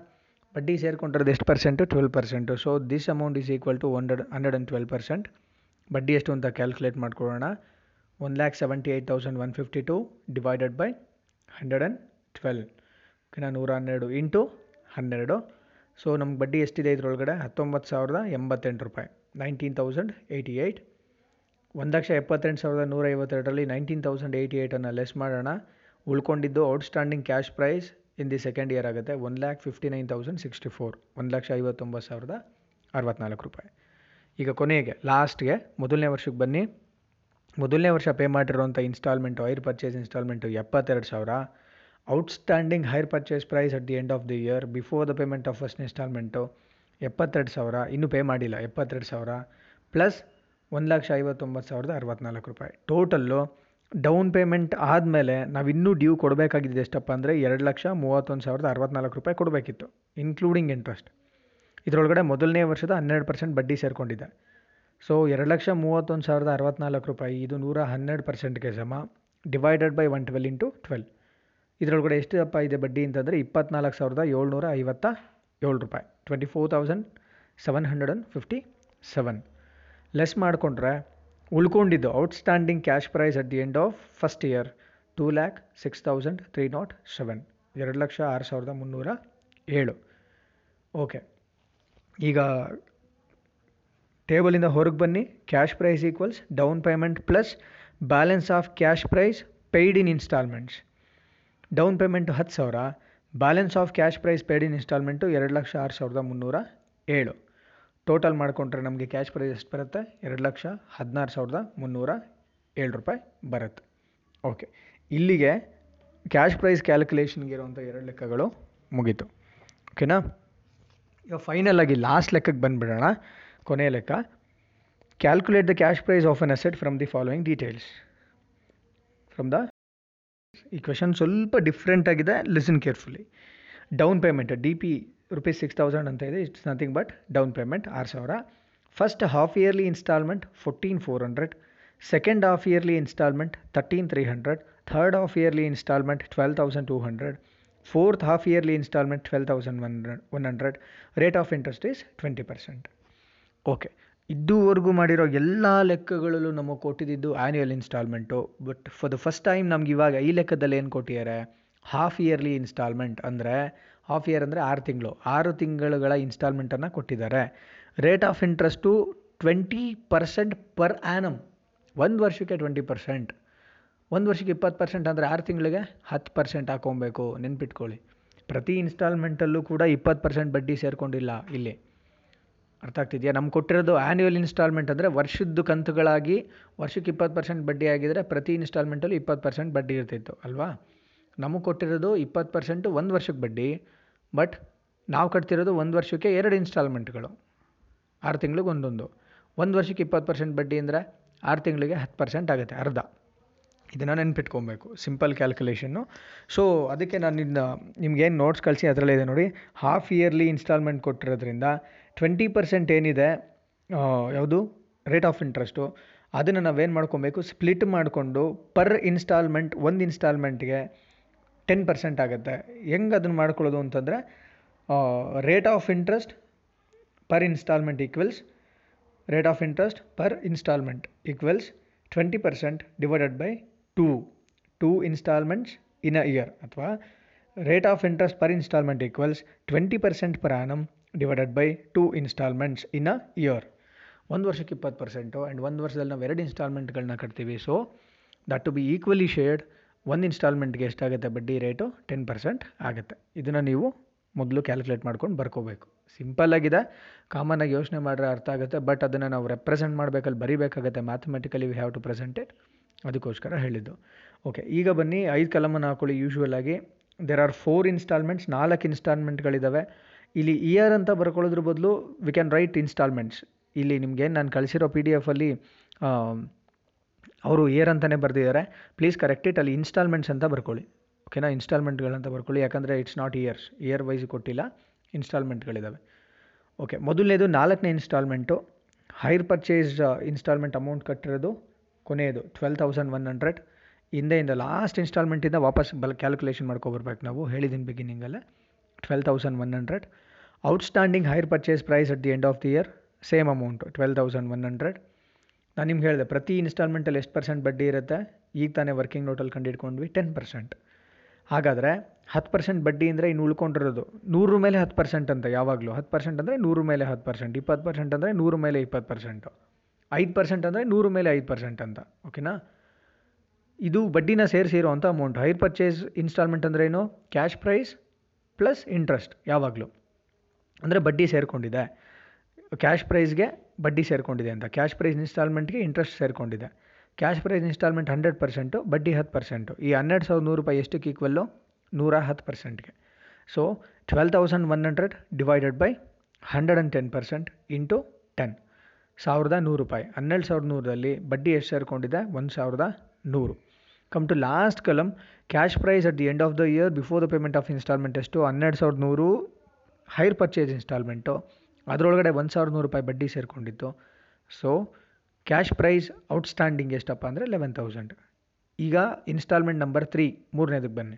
ಬಡ್ಡಿ ಸೇರಿಕೊಂಡಿರೋದು ಎಷ್ಟು percent? 12%. So this amount is equal to 112%. ಬಡ್ಡಿ ಎಷ್ಟು ಅಂತ ಕ್ಯಾಲ್ಕುಲೇಟ್ ಮಾಡ್ಕೊಳ್ಳೋಣ. 1,78,152 ಡಿವೈಡೆಡ್ ಬೈ 112. ಓಕೆನಾ, 112 ಇಂಟು 12. ಸೊ ನಮ್ಗೆ ಬಡ್ಡಿ ಎಷ್ಟಿದೆ ಇದರೊಳಗಡೆ? 19,088 ರೂಪಾಯಿ, 19,088. 1,78,152ರಲ್ಲಿ 19,088 ಲೆಸ್ ಮಾಡೋಣ. ಉಳ್ಕೊಂಡಿದ್ದು outstanding cash price in the second year ಆಗುತ್ತೆ 1,59,064, 1,59,064. ಈಗ ಕೊನೆಗೆ ಲಾಸ್ಟ್ಗೆ ಮೊದಲನೇ ವರ್ಷಕ್ಕೆ ಬನ್ನಿ. ಮೊದಲನೇ ವರ್ಷ ಪೇ ಮಾಡಿರೋಂಥ instalment, hire purchase instalment 72,000. Outstanding hire purchase price at the end of the year before the payment of first instalment 72,000, ಇನ್ನೂ ಪೇ ಮಾಡಿಲ್ಲ 72,000 ಪ್ಲಸ್ 1,59,064. ಟೋಟಲ್ಲು ಡೌನ್ ಪೇಮೆಂಟ್ ಆದಮೇಲೆ ನಾವು ಇನ್ನೂ ಡ್ಯೂ ಕೊಡಬೇಕಾಗಿದ್ದು ಎಷ್ಟಪ್ಪ ಅಂದರೆ 2,31,064 ರೂಪಾಯಿ ಕೊಡಬೇಕಿತ್ತು ಇನ್ಕ್ಲೂಡಿಂಗ್ ಇಂಟ್ರೆಸ್ಟ್. ಇದರೊಳಗಡೆ ಮೊದಲನೇ ವರ್ಷದ 12% ಬಡ್ಡಿ ಸೇರಿಕೊಂಡಿದೆ. ಸೊ 2,31,064 ರೂಪಾಯಿ ಇದು 112%ಗೆ ಸಮ, ಡಿವೈಡೆಡ್ ಬೈ 112 ಇಂಟು 12. ಇದರೊಳಗಡೆ ಎಷ್ಟಪ್ಪ ಇದೆ ಬಡ್ಡಿ ಅಂತಂದರೆ 24,757 ರೂಪಾಯಿ, 24,757. ಲೆಸ್ ಮಾಡಿಕೊಂಡ್ರೆ ಉಳ್ಕೊಂಡಿದ್ದು outstanding cash price at the end of first year 2,06,307, 2,06,307. Okay, ಈಗ ಟೇಬಲಿಂದ ಹೊರಗೆ ಬನ್ನಿ. Cash price equals down payment plus balance of cash price paid in instalments. Down payment 10,000, balance of cash price paid in instalment 2,06,307. Total ಮಾಡಿಕೊಂಡ್ರೆ ನಮಗೆ ಕ್ಯಾಶ್ ಪ್ರೈಸ್ ಎಷ್ಟು ಬರುತ್ತೆ? 2,16,307 ರೂಪಾಯಿ ಬರುತ್ತೆ. ಓಕೆ, ಇಲ್ಲಿಗೆ ಕ್ಯಾಶ್ ಪ್ರೈಸ್ ಕ್ಯಾಲ್ಕುಲೇಷನ್ಗೆ ಇರೋವಂಥ ಎರಡು ಲೆಕ್ಕಗಳು ಮುಗೀತು. ಓಕೆನಾ, ಈಗ ಫೈನಲ್ ಆಗಿ ಲಾಸ್ಟ್ ಲೆಕ್ಕಕ್ಕೆ ಬಂದುಬಿಡೋಣ. ಕೊನೆಯ ಲೆಕ್ಕ, calculate the cash price of an asset from the following details. ಈ ಕ್ವೆಶನ್ ಸ್ವಲ್ಪ ಡಿಫ್ರೆಂಟ್ ಆಗಿದೆ, listen carefully. Down payment DP ₹6,000 ಅಂತ ಇದೆ, it's nothing but down payment 6,000. First half yearly instalment 14,400, second half yearly instalment 13,300, third half yearly instalment 12,200, fourth half yearly instalment 12,100. Rate of interest is 20%. Okay, ಇದುವರೆಗೂ ಮಾಡಿರೋ ಎಲ್ಲ ಲೆಕ್ಕಗಳಲ್ಲೂ ನಮಗೆ ಕೊಟ್ಟಿದ್ದು annual instalment. But for the first time ನಮ್ಗೆ ಇವಾಗ ಈ ಲೆಕ್ಕದಲ್ಲಿ ಏನು ಕೊಟ್ಟಿದ್ದಾರೆ? Half yearly instalment. ಅಂದರೆ ಹಾಫ್ ಇಯರ್ ಅಂದರೆ 6 ತಿಂಗಳು, 6 ತಿಂಗಳುಗಳ ಇನ್ಸ್ಟಾಲ್ಮೆಂಟನ್ನು ಕೊಟ್ಟಿದ್ದಾರೆ. Rate of interest 20% per annum. ಒಂದು ವರ್ಷಕ್ಕೆ 20%, ಒಂದು ವರ್ಷಕ್ಕೆ 20% ಅಂದರೆ 6 ತಿಂಗಳಿಗೆ 10% ಹಾಕೊಬೇಕು. ನೆನ್ಪಿಟ್ಕೊಳ್ಳಿ, ಪ್ರತಿ ಇನ್ಸ್ಟಾಲ್ಮೆಂಟಲ್ಲೂ ಕೂಡ 20% ಬಡ್ಡಿ ಸೇರಿಕೊಂಡಿಲ್ಲ ಇಲ್ಲಿ. ಅರ್ಥ ಆಗ್ತಿದೆಯಾ? ನಮ್ಗೆ ಕೊಟ್ಟಿರೋದು ಆ್ಯನ್ಯುಯಲ್ ಇನ್ಸ್ಟಾಲ್ಮೆಂಟ್ ಅಂದರೆ ವರ್ಷದ್ದು ಕಂತುಗಳಾಗಿ ವರ್ಷಕ್ಕೆ 20% ಬಡ್ಡಿ ಆಗಿದ್ದರೆ ಪ್ರತಿ ಇನ್ಸ್ಟಾಲ್ಮೆಂಟಲ್ಲೂ 20% ಬಡ್ಡಿ ಇರ್ತಿತ್ತು ಅಲ್ವಾ? ನಮಗೆ ಕೊಟ್ಟಿರೋದು 20% ಒಂದು ವರ್ಷಕ್ಕೆ ಬಡ್ಡಿ, ಬಟ್ ನಾವು ಕಟ್ತಿರೋದು ಒಂದು ವರ್ಷಕ್ಕೆ 2 ಇನ್ಸ್ಟಾಲ್ಮೆಂಟ್ಗಳು, 6 ತಿಂಗಳಿಗೆ ಒಂದೊಂದು. ಒಂದು ವರ್ಷಕ್ಕೆ 20% ಬಡ್ಡಿ ಅಂದರೆ 6 ತಿಂಗಳಿಗೆ 10% ಆಗುತ್ತೆ, ಅರ್ಧ. ಇದನ್ನು ನೆನ್ಪಿಟ್ಕೊಬೇಕು, ಸಿಂಪಲ್ ಕ್ಯಾಲ್ಕುಲೇಷನ್ನು. ಸೊ ಅದಕ್ಕೆ ನಾನು ನಿಮಗೇನು ನೋಟ್ಸ್ ಕಳಿಸಿ ಅದರಲ್ಲೇ ಇದೆ ನೋಡಿ. ಹಾಫ್ ಇಯರ್ಲಿ ಇನ್ಸ್ಟಾಲ್ಮೆಂಟ್ ಕೊಟ್ಟಿರೋದ್ರಿಂದ 20% ಏನಿದೆ ಯಾವುದು ರೇಟ್ ಆಫ್ ಇಂಟ್ರೆಸ್ಟು, ಅದನ್ನು ನಾವೇನು ಮಾಡ್ಕೊಬೇಕು? ಸ್ಪ್ಲಿಟ್ ಮಾಡಿಕೊಂಡು ಪರ್ ಇನ್ಸ್ಟಾಲ್ಮೆಂಟ್, ಒಂದು ಇನ್ಸ್ಟಾಲ್ಮೆಂಟ್ಗೆ 10% ಆಗುತ್ತೆ. ಹೆಂಗೆ ಅದನ್ನು ಮಾಡ್ಕೊಳ್ಳೋದು ಅಂತಂದರೆ, rate of interest per instalment equals, rate of interest per instalment equals 20% divided by 2 instalments in a year, ಅಥವಾ rate of interest per instalment equals 20% per annum divided by 2 instalments in a year. ಒಂದು ವರ್ಷಕ್ಕೆ 20% ಆ್ಯಂಡ್ ಒಂದು ವರ್ಷದಲ್ಲಿ ನಾವು 2 ಇನ್ಸ್ಟಾಲ್ಮೆಂಟ್ಗಳನ್ನ ಕಟ್ತೀವಿ. So that to be equally shared. ಒಂದು ಇನ್ಸ್ಟಾಲ್ಮೆಂಟ್ಗೆ ಎಷ್ಟಾಗುತ್ತೆ ಬಡ್ಡಿ ರೇಟು? 10% ಆಗುತ್ತೆ. ಇದನ್ನು ನೀವು ಮೊದಲು ಕ್ಯಾಲ್ಕುಲೇಟ್ ಮಾಡ್ಕೊಂಡು ಬರ್ಕೋಬೇಕು. ಸಿಂಪಲ್ಲಾಗಿದೆ, ಕಾಮನಾಗಿ ಯೋಚನೆ ಮಾಡಿದ್ರೆ ಅರ್ಥ ಆಗುತ್ತೆ. ಬಟ್ ಅದನ್ನು ನಾವು ರೆಪ್ರೆಸೆಂಟ್ ಮಾಡಬೇಕಲ್ಲಿ ಬರೀಬೇಕಾಗತ್ತೆ, mathematically we have to present it. ಅದಕ್ಕೋಸ್ಕರ ಹೇಳಿದ್ದು. ಓಕೆ, ಈಗ ಬನ್ನಿ 5 ಕಲಮನ್ನು ಹಾಕೊಳ್ಳಿ. ಯೂಶ್ವಲಾಗಿ ದೇರ್ ಆರ್ 4 ಇನ್ಸ್ಟಾಲ್ಮೆಂಟ್ಸ್, 4 ಇನ್ಸ್ಟಾಲ್ಮೆಂಟ್ಗಳಿದ್ದಾವೆ. ಇಲ್ಲಿ ಇಯರ್ ಅಂತ ಬರ್ಕೊಳ್ಳೋದ್ರ ಬದಲು ವಿ ಕ್ಯಾನ್ ರೈಟ್ ಇನ್ಸ್ಟಾಲ್ಮೆಂಟ್ಸ್. ಇಲ್ಲಿ ನಿಮಗೆ ನಾನು ಕಳಿಸಿರೋ ಪಿ ಡಿ ಎಫಲ್ಲಿ ಅವರು ಇಯರ್ ಅಂತಲೇ ಬರೆದಿದ್ದಾರೆ, ಪ್ಲೀಸ್ ಕರೆಕ್ಟ್ ಇಟ್. ಅಲ್ಲಿ ಇನ್ಸ್ಟಾಲ್ಮೆಂಟ್ಸ್ ಅಂತ ಬರ್ಕೊಳ್ಳಿ, ಓಕೆನಾ, ಇನ್ಸ್ಟಾಲ್ಮೆಂಟ್ಗಳಂತ ಬರ್ಕೊಳ್ಳಿ, ಯಾಕಂದರೆ it's not years, year wise ಕೊಟ್ಟಿಲ್ಲ, ಇನ್ಸ್ಟಾಲ್ಮೆಂಟ್ಗಳಿದ್ದಾವೆ. ಓಕೆ, ಮೊದಲನೇದು 4ನೇ instalment, hire purchase instalment amount ಕಟ್ಟಿರೋದು ಕೊನೆಯದು 12,100. ಹಿಂದೆಯಿಂದ ಲಾಸ್ಟ್ ಇನ್ಸ್ಟಾಲ್ಮೆಂಟಿಂದ ವಾಪಸ್ ಕ್ಯಾಲ್ಕುಲೇಷನ್ ಮಾಡ್ಕೊಬರ್ಬೇಕು ನಾವು, ಹೇಳಿದ್ದೀನಿ ಬಿಗಿನಿಂಗಲ್ಲೇ. 12,100 outstanding hire purchase price at the end of the year, same amount 12,100. ನಾನು ನಿಮ್ಗೆ ಹೇಳಿದೆ ಪ್ರತಿ ಇನ್ಸ್ಟಾಲ್ಮೆಂಟಲ್ಲಿ ಎಷ್ಟು ಪರ್ಸೆಂಟ್ ಬಡ್ಡಿ ಇರುತ್ತೆ, ಈಗ ತಾನೇ ವರ್ಕಿಂಗ್ ನೋಟಲ್ಲಿ ಕಂಡಿಡ್ಕೊಂಡ್ವಿ 10%. ಹಾಗಾದರೆ 10% ಬಡ್ಡಿ ಅಂದರೆ ಇನ್ನು ಉಳ್ಕೊಂಡಿರೋದು 100 ಮೇಲೆ 10% ಅಂತ, ಯಾವಾಗಲೂ 10% ಅಂದರೆ 100 ಮೇಲೆ 10%, 20% ಅಂದರೆ 100 ಮೇಲೆ 20%, 5% ಅಂದರೆ 100 ಮೇಲೆ 5% ಅಂತ, ಓಕೆನಾ. ಇದು ಬಡ್ಡಿನ ಸೇರಿಸಿರೋ ಅಂಥ ಅಮೌಂಟ್. ಹೈರ್ ಪರ್ಚೇಸ್ ಇನ್ಸ್ಟಾಲ್ಮೆಂಟ್ ಅಂದರೆ ಏನು, ಕ್ಯಾಶ್ ಪ್ರೈಸ್ ಪ್ಲಸ್ ಇಂಟ್ರೆಸ್ಟ್, ಯಾವಾಗಲೂ ಅಂದರೆ ಬಡ್ಡಿ ಸೇರಿಕೊಂಡಿದೆ, ಕ್ಯಾಶ್ ಪ್ರೈಸ್ಗೆ ಬಡ್ಡಿ ಸೇರಿಕೊಂಡಿದೆ ಅಂತ, ಕ್ಯಾಶ್ ಪ್ರೈಸ್ ಇನ್ಸ್ಟಾಲ್ಮೆಂಟ್ಗೆ ಇಂಟ್ರೆಸ್ಟ್ ಸೇರಿಕೊಂಡಿದೆ. ಕ್ಯಾಶ್ ಪ್ರೈಸ್ ಇನ್ಸ್ಟಾಲ್ಮೆಂಟ್ 100%, ಬಡ್ಡಿ 10%. ಈ 12,100 ರೂಪಾಯಿ ಎಷ್ಟಕ್ಕೆ ಈಕ್ವಲ್ಲು, 110%ಗೆ. ಸೊ 12,100 ಡಿವೈಡೆಡ್ ಬೈ 110% ಇಂಟು 10, 1,100 ರೂಪಾಯಿ. 12,100ರಲ್ಲಿ ಬಡ್ಡಿ ಎಷ್ಟು ಸೇರಿಕೊಂಡಿದೆ, 1,100. Come to last column, cash price at the end of the year before the payment of instalment ಎಷ್ಟು, 12,100. ಹೈರ್ ಪರ್ಚೇಸ್ ಇನ್ಸ್ಟಾಲ್ಮೆಂಟು ಅದರೊಳಗಡೆ 1,100 ರೂಪಾಯಿ ಬಡ್ಡಿ ಸೇರಿಕೊಂಡಿತ್ತು. ಸೊ ಕ್ಯಾಶ್ ಪ್ರೈಸ್ ಔಟ್ಸ್ಟ್ಯಾಂಡಿಂಗ್ ಎಷ್ಟಪ್ಪ ಅಂದರೆ 11,000. ಈಗ ಇನ್ಸ್ಟಾಲ್ಮೆಂಟ್ ನಂಬರ್ 3, ಮೂರನೇದಕ್ಕೆ ಬನ್ನಿ.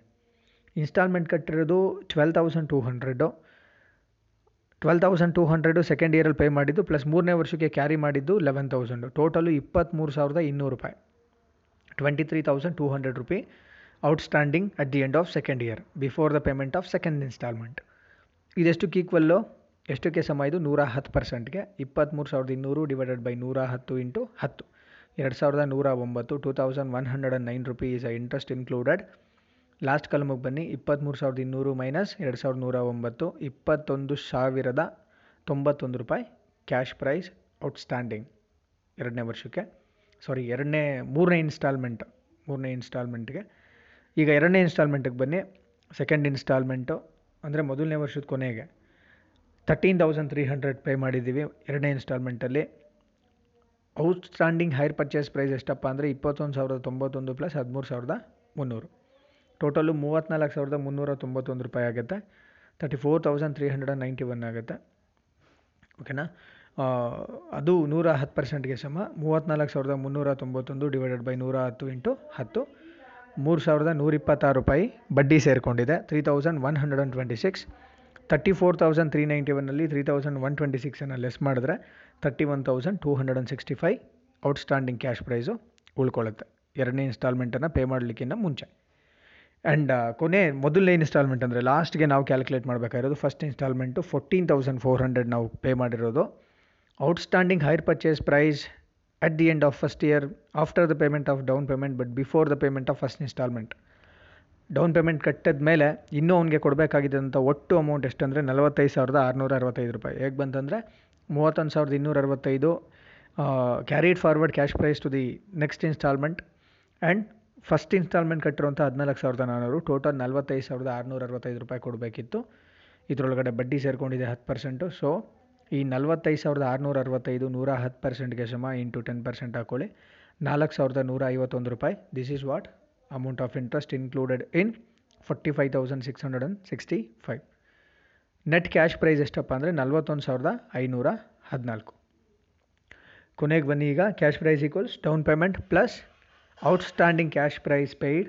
ಇನ್ಸ್ಟಾಲ್ಮೆಂಟ್ ಕಟ್ಟಿರೋದು 12,200. 12,200 ಸೆಕೆಂಡ್ ಇಯರಲ್ಲಿ ಪೇ ಮಾಡಿದ್ದು ಪ್ಲಸ್ ಮೂರನೇ ವರ್ಷಕ್ಕೆ ಕ್ಯಾರಿ ಮಾಡಿದ್ದು 11,000, ಟೋಟಲು 23,200 ರೂಪಾಯಿ, 23,200 rupee outstanding at the end of second year before the payment of second instalment. ಇದೆಷ್ಟಕ್ಕೆ ಈಕ್ವಲ್ಲು, ಎಷ್ಟಕ್ಕೆ ಸಮ ಇದು, 110%ಗೆ. 23,200 divided by 110 into 10, 2,109, 2,109 rupee is a interest included. Last ಕಲಮಿಗೆ ಬನ್ನಿ, 23,200 ಮೈನಸ್ 2,109, 21,091 ರೂಪಾಯಿ ಕ್ಯಾಶ್ ಪ್ರೈಸ್ ಔಟ್ಸ್ಟ್ಯಾಂಡಿಂಗ್ ಎರಡನೇ ವರ್ಷಕ್ಕೆ, ಸಾರಿ ಮೂರನೇ ಇನ್ಸ್ಟಾಲ್ಮೆಂಟ್ಗೆ. ಈಗ 2ನೇ ಇನ್ಸ್ಟಾಲ್ಮೆಂಟಿಗೆ ಬನ್ನಿ, ಸೆಕೆಂಡ್ ಇನ್ಸ್ಟಾಲ್ಮೆಂಟು ಅಂದರೆ ಮೊದಲನೇ ವರ್ಷದ ಕೊನೆಗೆ 13,300 ಪೇ ಮಾಡಿದ್ದೀವಿ 2ನೇ ಇನ್ಸ್ಟಾಲ್ಮೆಂಟಲ್ಲಿ. ಔಟ್ಸ್ಟ್ಯಾಂಡಿಂಗ್ ಹೈರ್ ಪರ್ಚೇಸ್ ಪ್ರೈಸ್ ಎಷ್ಟಪ್ಪ ಅಂದರೆ 21,091 ಪ್ಲಸ್ 13,300, ಟೋಟಲು 34,391 ರೂಪಾಯಿ ಆಗುತ್ತೆ, 34,391 ಆಗುತ್ತೆ, ಓಕೆನಾ. ಅದು 110%ಗೆ ಸಮ, 34,391 ಡಿವೈಡೆಡ್ ಬೈ 110 ಇಂಟು 10, 3,126 ರೂಪಾಯಿ ಬಡ್ಡಿ ಸೇರಿಕೊಂಡಿದೆ, 3,126. 34,391ನಲ್ಲಿ 3,126ಅನ್ನು ಲೆಸ್ ಮಾಡಿದ್ರೆ 31,265 ಔಟ್ಸ್ಟ್ಯಾಂಡಿಂಗ್ ಕ್ಯಾಶ್ ಪ್ರೈಸು ಉಳ್ಕೊಳ್ಳುತ್ತೆ 2ನೇ ಇನ್ಸ್ಟಾಲ್ಮೆಂಟನ್ನು ಪೇ ಮಾಡಲಿಕ್ಕಿಂತ ಮುಂಚೆ. ಆ್ಯಂಡ್ ಕೊನೆ ಮೊದಲನೇ ಇನ್ಸ್ಟಾಲ್ಮೆಂಟ್ ಅಂದರೆ ಲಾಸ್ಟ್ಗೆ ನಾವು ಕ್ಯಾಲ್ಕುಲೇಟ್ ಮಾಡಬೇಕಾಗಿರೋದು. ಫಸ್ಟ್ ಇನ್ಸ್ಟಾಲ್ಮೆಂಟು 14,400 ನಾವು ಪೇ ಮಾಡಿರೋದು. Outstanding hire purchase price at the end of first year after the payment of down payment but before the payment of first instalment. Down payment ಕಟ್ಟಿದ ಮೇಲೆ ಇನ್ನೂ ಅವನಿಗೆ ಕೊಡಬೇಕಾಗಿದ್ದಂಥ ಒಟ್ಟು ಅಮೌಂಟ್ ಎಷ್ಟಂದರೆ 45,665 ರೂಪಾಯಿ. ಹೇಗೆ ಬಂತಂದರೆ 31,265 carried forward cash price to the next instalment and first instalment ಕಟ್ಟಿರೋಂಥ 14,400, ಟೋಟಲ್ 45,665 ರೂಪಾಯಿ ಕೊಡಬೇಕಿತ್ತು. ಇದರೊಳಗಡೆ ಬಡ್ಡಿ ಸೇರಿಕೊಂಡಿದೆ 10%. ಸೊ ಈ 45,665 110%ಗೆ ಸಮ ಇಂಟು 10% ಹಾಕ್ಕೊಳ್ಳಿ, 4,151 ರೂಪಾಯಿ. This is what amount of interest included in 45,665. Net cash price ಎಷ್ಟಪ್ಪ ಅಂದರೆ 41,514. ಕೊನೆಗೆ ಬನ್ನಿ, ಈಗ cash price equals down payment plus outstanding cash price paid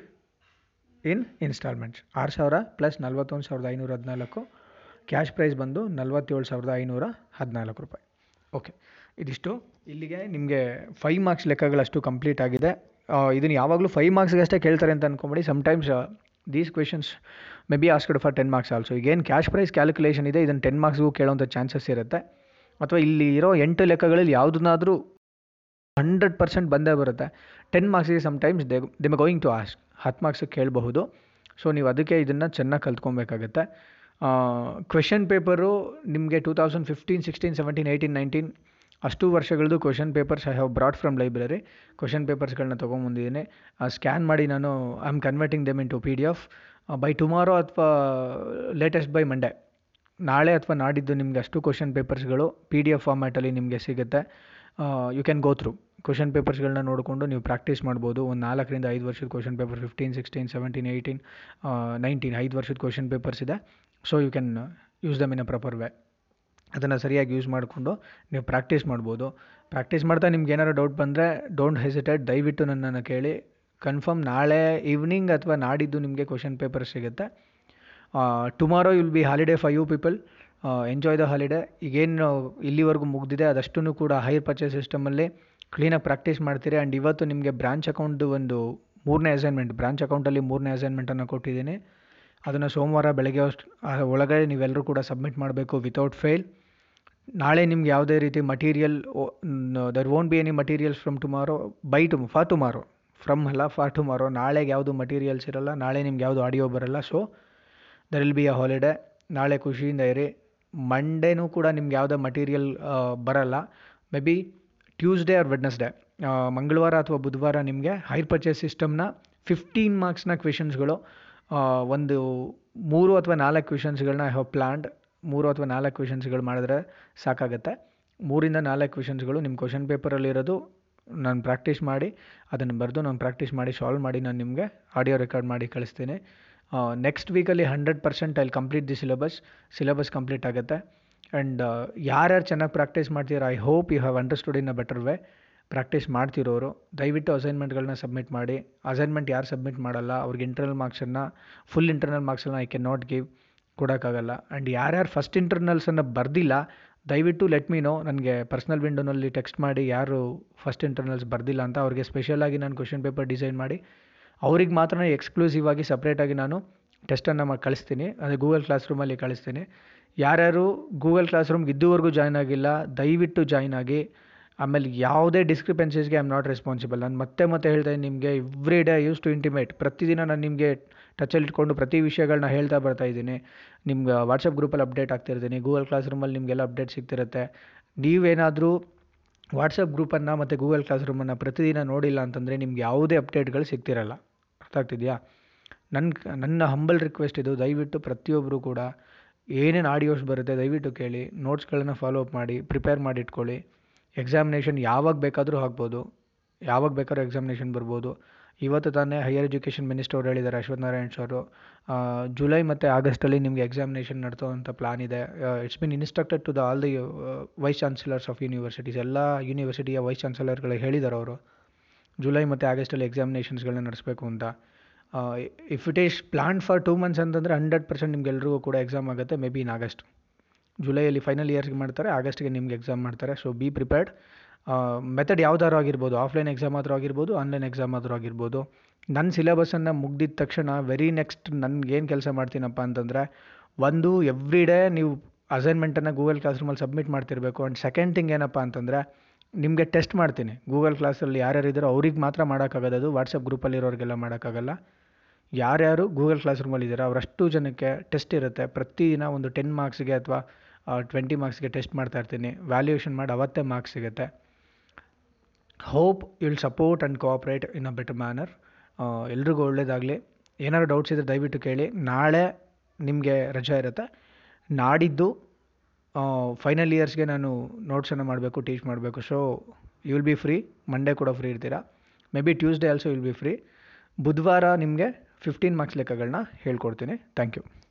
in instalments 6,000 plus 41,514, cash price ಬಂದು 47,514 ರೂಪಾಯಿ. ಓಕೆ, ಇದಿಷ್ಟು. ಇಲ್ಲಿಗೆ ನಿಮಗೆ 5 ಮಾರ್ಕ್ಸ್ ಲೆಕ್ಕಗಳಷ್ಟು ಕಂಪ್ಲೀಟ್ ಆಗಿದೆ. ಇದನ್ನು ಯಾವಾಗಲೂ 5 ಮಾರ್ಕ್ಸ್ಗಷ್ಟೇ ಕೇಳ್ತಾರೆ ಅಂತ ಅಂದ್ಕೊಂಬಿಡಿ. Sometimes these questions may be asked for 10 marks also. ಈಗೇನು ಕ್ಯಾಶ್ ಪ್ರೈಸ್ ಕ್ಯಾಲ್ಕುಲೇಷನ್ ಇದೆ, ಇದನ್ನು 10 ಮಾರ್ಕ್ಸ್ಗೂ ಕೇಳೋವಂಥ ಚಾನ್ಸಸ್ ಇರುತ್ತೆ. ಅಥವಾ ಇಲ್ಲಿ ಇರೋ 8 ಲೆಕ್ಕಗಳಲ್ಲಿ ಯಾವುದನ್ನಾದರೂ 100% ಬಂದೇ ಬರುತ್ತೆ. 10 ಮಾರ್ಕ್ಸಿಗೆ sometimes they may going to ask, 10 marks ಕೇಳಬಹುದು. ಸೊ ನೀವು ಅದಕ್ಕೆ ಇದನ್ನು ಚೆನ್ನಾಗಿ ಕಲ್ತ್ಕೊಬೇಕಾಗತ್ತೆ. ಕ್ವೆಶನ್ ಪೇಪರು ನಿಮಗೆ 2015, 2016, 2017, 2018, 2019 ಅಷ್ಟು ವರ್ಷಗಳದ್ದು question papers I have brought from library. Question ಪೇಪರ್ಸ್ಗಳನ್ನ ತೊಗೊಂಬಂದಿದ್ದೀನಿ, ಸ್ಕ್ಯಾನ್ ಮಾಡಿ ನಾನು I am converting them in to PDF by tomorrow ಅಥವಾ ಲೇಟೆಸ್ಟ್ ಬೈ ಮಂಡೇ, ನಾಳೆ ಅಥವಾ ನಾಡಿದ್ದು ನಿಮಗೆ ಅಷ್ಟು ಕ್ವೆಶನ್ ಪೇಪರ್ಸ್ಗಳು PDF ಫಾರ್ಮ್ಯಾಟಲ್ಲಿ ನಿಮಗೆ ಸಿಗುತ್ತೆ. You can go through question ಪೇಪರ್ಸ್ಗಳನ್ನ ನೋಡಿಕೊಂಡು ನೀವು ಪ್ರಾಕ್ಟೀಸ್ ಮಾಡ್ಬೋದು. ಒಂದು 4 ರಿಂದ 5 ವರ್ಷದ ಕ್ವೆಶನ್ ಪೇಪರ್ 2015, 2016, 2017, 2018, 2019 5 ವರ್ಷದ ಕ್ವೆಶನ್ ಪೇಪರ್ಸ್ ಇದೆ. So you can use them in a proper way. ಅದನ್ನು ಸರಿಯಾಗಿ ಯೂಸ್ ಮಾಡಿಕೊಂಡು ನೀವು ಪ್ರಾಕ್ಟೀಸ್ ಮಾಡ್ಬೋದು. ಪ್ರಾಕ್ಟೀಸ್ ಮಾಡ್ತಾ ನಿಮ್ಗೆ ಏನಾರು ಡೌಟ್ ಬಂದರೆ ಡೋಂಟ್ ಹೆಸಿಟೇಟ್, ದಯವಿಟ್ಟು ನನ್ನನ್ನು ಕೇಳಿ. ಕನ್ಫರ್ಮ್ ನಾಳೆ ಈವ್ನಿಂಗ್ ಅಥವಾ ನಾಡಿದ್ದು ನಿಮಗೆ ಕ್ವೆಶನ್ ಪೇಪರ್ ಸಿಗುತ್ತೆ. Tomorrow will be holiday for you people. Enjoy the holiday. ಈಗೇನು ಇಲ್ಲಿವರೆಗೂ ಮುಗಿದಿದೆ ಅದಷ್ಟೂ ಕೂಡ ಹೈಯರ್ ಪರ್ಚೇಸ್ ಸಿಸ್ಟಮಲ್ಲಿ ಕ್ಲೀನಾಗಿ ಪ್ರಾಕ್ಟೀಸ್ ಮಾಡ್ತೀರಿ. ಆ್ಯಂಡ್ ಇವತ್ತು ನಿಮಗೆ ಬ್ರಾಂಚ್ ಅಕೌಂಟ್ದು ಒಂದು 3ನೇ ಅಸೈನ್ಮೆಂಟ್, ಬ್ರಾಂಚ್ ಅಕೌಂಟಲ್ಲಿ 3ನೇ ಅಸೈನ್ಮೆಂಟನ್ನು ಕೊಟ್ಟಿದ್ದೀನಿ. ಅದನ್ನು ಸೋಮವಾರ ಬೆಳಗ್ಗೆ ಒಳಗಡೆ ನೀವೆಲ್ಲರೂ ಕೂಡ ಸಬ್ಮಿಟ್ ಮಾಡಬೇಕು ವಿತೌಟ್ ಫೇಲ್. ನಾಳೆ ನಿಮ್ಗೆ ಯಾವುದೇ ರೀತಿ material, there won't be any materials from tomorrow, by to for tomorrow, from ಅಲ್ಲ ಫಾರ್ ಟುಮಾರೋ. ನಾಳೆಗೆ ಯಾವುದು ಮಟೀರಿಯಲ್ಸ್ ಇರಲ್ಲ, ನಾಳೆ ನಿಮ್ಗೆ ಯಾವುದು ಆಡಿಯೋ ಬರಲ್ಲ. So there will be a holiday. ನಾಳೆ ಖುಷಿಯಿಂದ ಇರಿ. ಮಂಡೇನೂ ಕೂಡ ನಿಮ್ಗೆ ಯಾವುದೇ ಮಟೀರಿಯಲ್ ಬರಲ್ಲ. May be Tuesday or Wednesday, ಮಂಗಳವಾರ ಅಥವಾ ಬುಧವಾರ ನಿಮಗೆ ಹೈರ್ ಪರ್ಚೇಸ್ ಸಿಸ್ಟಮ್ನ 15 ಮಾರ್ಕ್ಸ್ನ ಕ್ವೆಶನ್ಸ್ಗಳು, ಒಂದು 3 ಅಥವಾ 4 ಕ್ವೆಶನ್ಸ್ಗಳನ್ನ ಐ ಹ್ಯಾವ್ ಪ್ಲ್ಯಾನ್ಡ್. 3 ಅಥವಾ 4 ಕ್ವೆಶನ್ಸ್ಗಳು ಮಾಡಿದ್ರೆ ಸಾಕಾಗುತ್ತೆ. 3 ಇಂದ 4 ಕ್ವೆಶನ್ಸ್ಗಳು ನಿಮ್ಮ ಕ್ವೆಶನ್ ಪೇಪರಲ್ಲಿರೋದು. ನಾನು ಪ್ರಾಕ್ಟೀಸ್ ಮಾಡಿ ಅದನ್ನು ಬರೆದು ನಾನು ಪ್ರಾಕ್ಟೀಸ್ ಮಾಡಿ ಸಾಲ್ವ್ ಮಾಡಿ ನಾನು ನಿಮಗೆ ಆಡಿಯೋ ರೆಕಾರ್ಡ್ ಮಾಡಿ ಕಳಿಸ್ತೀನಿ. ನೆಕ್ಸ್ಟ್ ವೀಕಲ್ಲಿ 100% I complete the syllabus complete ಆಗುತ್ತೆ. ಆ್ಯಂಡ್ ಯಾರ್ಯಾರು ಚೆನ್ನಾಗಿ ಪ್ರಾಕ್ಟೀಸ್ ಮಾಡ್ತೀರೋ I hope you have understood in a better way. Practice ಮಾಡ್ತಿರೋರು ದಯವಿಟ್ಟು ಅಸೈನ್ಮೆಂಟ್ಗಳನ್ನ ಸಬ್ಮಿಟ್ ಮಾಡಿ. ಅಸೈನ್ಮೆಂಟ್ ಯಾರು ಸಬ್ಮಿಟ್ ಮಾಡಲ್ಲ ಅವ್ರಿಗೆ ಇಂಟರ್ನಲ್ ಮಾರ್ಕ್ಸನ್ನು, ಫುಲ್ ಇಂಟರ್ನಲ್ ಮಾರ್ಕ್ಸನ್ನು ಐ ಕ್ಯಾನ್ ನಾಟ್ ಗಿವ್, ಕೊಡೋಕ್ಕಾಗಲ್ಲ. ಆ್ಯಂಡ್ ಯಾರ್ಯಾರು ಫಸ್ಟ್ ಇಂಟರ್ನಲ್ಸನ್ನು ಬರೆದಿಲ್ಲ ದಯವಿಟ್ಟು ಲೆಟ್ ಮೀ ನೋ. ನನಗೆ ಪರ್ಸ್ನಲ್ ವಿಂಡೋನಲ್ಲಿ ಟೆಕ್ಸ್ಟ್ ಮಾಡಿ ಯಾರು ಫಸ್ಟ್ ಇಂಟರ್ನಲ್ಸ್ ಬರೆದಿಲ್ಲ ಅಂತ, ಅವ್ರಿಗೆ ಸ್ಪೆಷಲಾಗಿ ನಾನು ಕ್ವೆಶನ್ ಪೇಪರ್ ಡಿಸೈನ್ ಮಾಡಿ ಅವ್ರಿಗೆ ಮಾತ್ರ ಎಕ್ಸ್ಕ್ಲೂಸಿವ್ ಆಗಿ ಸಪ್ರೇಟಾಗಿ ನಾನು ಟೆಸ್ಟನ್ನು ಕಳಿಸ್ತೀನಿ. ಅಂದರೆ ಗೂಗಲ್ ಕ್ಲಾಸ್ ರೂಮಲ್ಲಿ ಕಳಿಸ್ತೀನಿ. ಯಾರ್ಯಾರು ಗೂಗಲ್ ಕ್ಲಾಸ್ ರೂಮ್ಗೆ ಇದುವರೆಗೂ ಜಾಯ್ನ್ ಆಗಿಲ್ಲ ದಯವಿಟ್ಟು ಜಾಯ್ನ್ ಆಗಿ. ಆಮೇಲೆ ಯಾವುದೇ ಡಿಸ್ಕ್ರಿಪೆನ್ಸೀಸ್ಗೆ ಐ ಆಮ್ ನಾಟ್ ರೆಸ್ಪಾನ್ಸಿಬಲ್. ನಾನು ಮತ್ತೆ ಹೇಳ್ತೀನಿ ನಿಮಗೆ, every day use to intimate, ಪ್ರತಿದಿನ ನಾನು ನಿಮಗೆ ಟಚಲ್ಲಿ ಇಟ್ಕೊಂಡು ಪ್ರತಿ ವಿಷಯಗಳನ್ನ ಹೇಳ್ತಾ ಬರ್ತಾಯಿದ್ದೀನಿ. ನಿಮ್ಗೆ ವಾಟ್ಸಪ್ ಗ್ರೂಪಲ್ಲಿ ಅಪ್ಡೇಟ್ ಆಗ್ತಿರ್ತೀನಿ, ಗೂಗಲ್ ಕ್ಲಾಸ್ ರೂಮಲ್ಲಿ ನಿಮಗೆಲ್ಲ ಅಪ್ಡೇಟ್ ಸಿಗ್ತಿರುತ್ತೆ. ನೀವೇನಾದರೂ ವಾಟ್ಸಪ್ ಗ್ರೂಪನ್ನು ಮತ್ತು ಗೂಗಲ್ ಕ್ಲಾಸ್ ರೂಮನ್ನು ಪ್ರತಿದಿನ ನೋಡಿಲ್ಲ ಅಂತಂದರೆ ನಿಮ್ಗೆ ಯಾವುದೇ ಅಪ್ಡೇಟ್ಗಳು ಸಿಗ್ತಿರಲ್ಲ. ಅರ್ಥ ಆಗ್ತಿದೆಯಾ? ನನ್ನ ಹಂಬಲ್ ರಿಕ್ವೆಸ್ಟ್ ಇದು. ದಯವಿಟ್ಟು ಪ್ರತಿಯೊಬ್ಬರು ಕೂಡ ಏನೇನು ಆಡಿಯೋಸ್ ಬರುತ್ತೆ ದಯವಿಟ್ಟು ಕೇಳಿ, ನೋಟ್ಸ್ಗಳನ್ನು ಫಾಲೋ ಅಪ್ ಮಾಡಿ, ಪ್ರಿಪೇರ್ ಮಾಡಿಟ್ಕೊಳ್ಳಿ. ಎಕ್ಸಾಮಿನೇಷನ್ ಯಾವಾಗ ಬೇಕಾದರೂ ಹಾಕ್ಬೋದು, ಯಾವಾಗ ಬೇಕಾದ್ರೂ ಎಕ್ಸಾಮಿನೇಷನ್ ಬರ್ಬೋದು. ಇವತ್ತು ತಾನೇ ಹೈಯರ್ ಎಜುಕೇಷನ್ ಮಿನಿಸ್ಟರ್ ಅವರು ಹೇಳಿದ್ದಾರೆ, ಅಶ್ವಥ್ ನಾರಾಯಣ್ ಸರು, ಜುಲೈ ಮತ್ತು ಆಗಸ್ಟಲ್ಲಿ ನಿಮಗೆ ಎಕ್ಸಾಮಿನೇಷನ್ ನಡೆಸೋವಂಥ ಪ್ಲ್ಯಾನ್ ಇದೆ. It's been instructed to all the vice chancellors of universities. ಎಲ್ಲ ಯೂನಿವರ್ಸಿಟಿಯ ವೈಸ್ ಚಾನ್ಸಲರ್ಗಳು ಹೇಳಿದ್ದಾರೆ ಅವರು ಜುಲೈ ಮತ್ತು ಆಗಸ್ಟಲ್ಲಿ ಎಕ್ಸಾಮಿನೇಷನ್ಸ್ಗಳನ್ನ ನಡೆಸಬೇಕು ಅಂತ. If it is plan for 2 months ಅಂತಂದರೆ 100% ನಿಮ್ಗೆಲ್ರಿಗೂ ಕೂಡ ಎಕ್ಸಾಮ್ ಆಗುತ್ತೆ. ಮೇ ಬಿ ಇನ್ ಆಗಸ್ಟ್, ಜುಲೈಯಲ್ಲಿ ಫೈನಲ್ ಇಯರ್ಸ್ಗೆ ಮಾಡ್ತಾರೆ, ಆಗಸ್ಟ್ಗೆ ನಿಮ್ಗೆ ಎಕ್ಸಾಮ್ ಮಾಡ್ತಾರೆ. So be prepared. ಮೆಥಡ್ ಯಾವುದಾದ್ರು ಆಗಿರ್ಬೋದು, ಆಫ್ಲೈನ್ ಎಕ್ಸಾಮ್ ಆದರೂ ಆಗಿರ್ಬೋದು, ಆನ್ಲೈನ್ ಎಕ್ಸಾಮ್ ಆದರೂ ಆಗಿರ್ಬೋದು. ನನ್ನ ಸಿಲೆಬಸನ್ನು ಮುಗ್ದಿದ ತಕ್ಷಣ ವೆರಿ ನೆಕ್ಸ್ಟ್ ನನಗೇನು ಕೆಲಸ ಮಾಡ್ತೀನಪ್ಪ ಅಂತಂದರೆ, ಒಂದು ಎವ್ರಿ ಡೇ ನೀವು ಅಸೈನ್ಮೆಂಟನ್ನು ಗೂಗಲ್ ಕ್ಲಾಸ್ ರೂಮಲ್ಲಿ ಸಬ್ಮಿಟ್ ಮಾಡ್ತಿರಬೇಕು. ಆ್ಯಂಡ್ ಸೆಕೆಂಡ್ ಥಿಂಗ್ ಏನಪ್ಪ ಅಂತಂದರೆ, ನಿಮಗೆ ಟೆಸ್ಟ್ ಮಾಡ್ತೀನಿ. ಗೂಗಲ್ ಕ್ಲಾಸಲ್ಲಿ ಯಾರ್ಯಾರು ಇದ್ದಾರೋ ಅವ್ರಿಗೆ ಮಾತ್ರ ಮಾಡೋಕ್ಕಾಗೋದು, ಅದು ವಾಟ್ಸಪ್ ಗ್ರೂಪಲ್ಲಿರೋರಿಗೆಲ್ಲ ಮಾಡೋಕ್ಕಾಗಲ್ಲ. ಯಾರ್ಯಾರು ಗೂಗಲ್ ಕ್ಲಾಸ್ ರೂಮಲ್ಲಿ ಇದ್ದೀರಾ ಅವರಷ್ಟು ಜನಕ್ಕೆ ಟೆಸ್ಟ್ ಇರುತ್ತೆ. ಪ್ರತಿದಿನ ಒಂದು 10 ಮಾರ್ಕ್ಸ್ಗೆ ಅಥವಾ 20 ಮಾರ್ಕ್ಸ್ಗೆ ಟೆಸ್ಟ್ ಮಾಡ್ತಾಯಿರ್ತೀನಿ. ವ್ಯಾಲ್ಯೂಯೇಷನ್ ಮಾಡಿ ಅವತ್ತೇ ಮಾರ್ಕ್ಸ್ ಸಿಗುತ್ತೆ. Hope you will support and cooperate in a better manner. ಎಲ್ರಿಗೂ ಒಳ್ಳೆಯದಾಗಲಿ. ಏನಾದ್ರು ಡೌಟ್ಸ್ ಇದ್ದರೆ ದಯವಿಟ್ಟು ಕೇಳಿ. ನಾಳೆ ನಿಮಗೆ ರಜೆ ಇರುತ್ತೆ. ನಾಡಿದ್ದು ಫೈನಲ್ ಇಯರ್ಸ್ಗೆ ನಾನು ನೋಟ್ಸನ್ನು ಮಾಡಬೇಕು, ಟೀಚ್ ಮಾಡಬೇಕು. So you will be free. Monday ಕೂಡ ಫ್ರೀ ಇರ್ತೀರಾ. May be Tuesday also you will be free. ಬುಧವಾರ ನಿಮಗೆ 15 ಮಾರ್ಕ್ಸ್ ಲೆಕ್ಕಗಳನ್ನ ಹೇಳ್ಕೊಡ್ತೀನಿ. Thank you.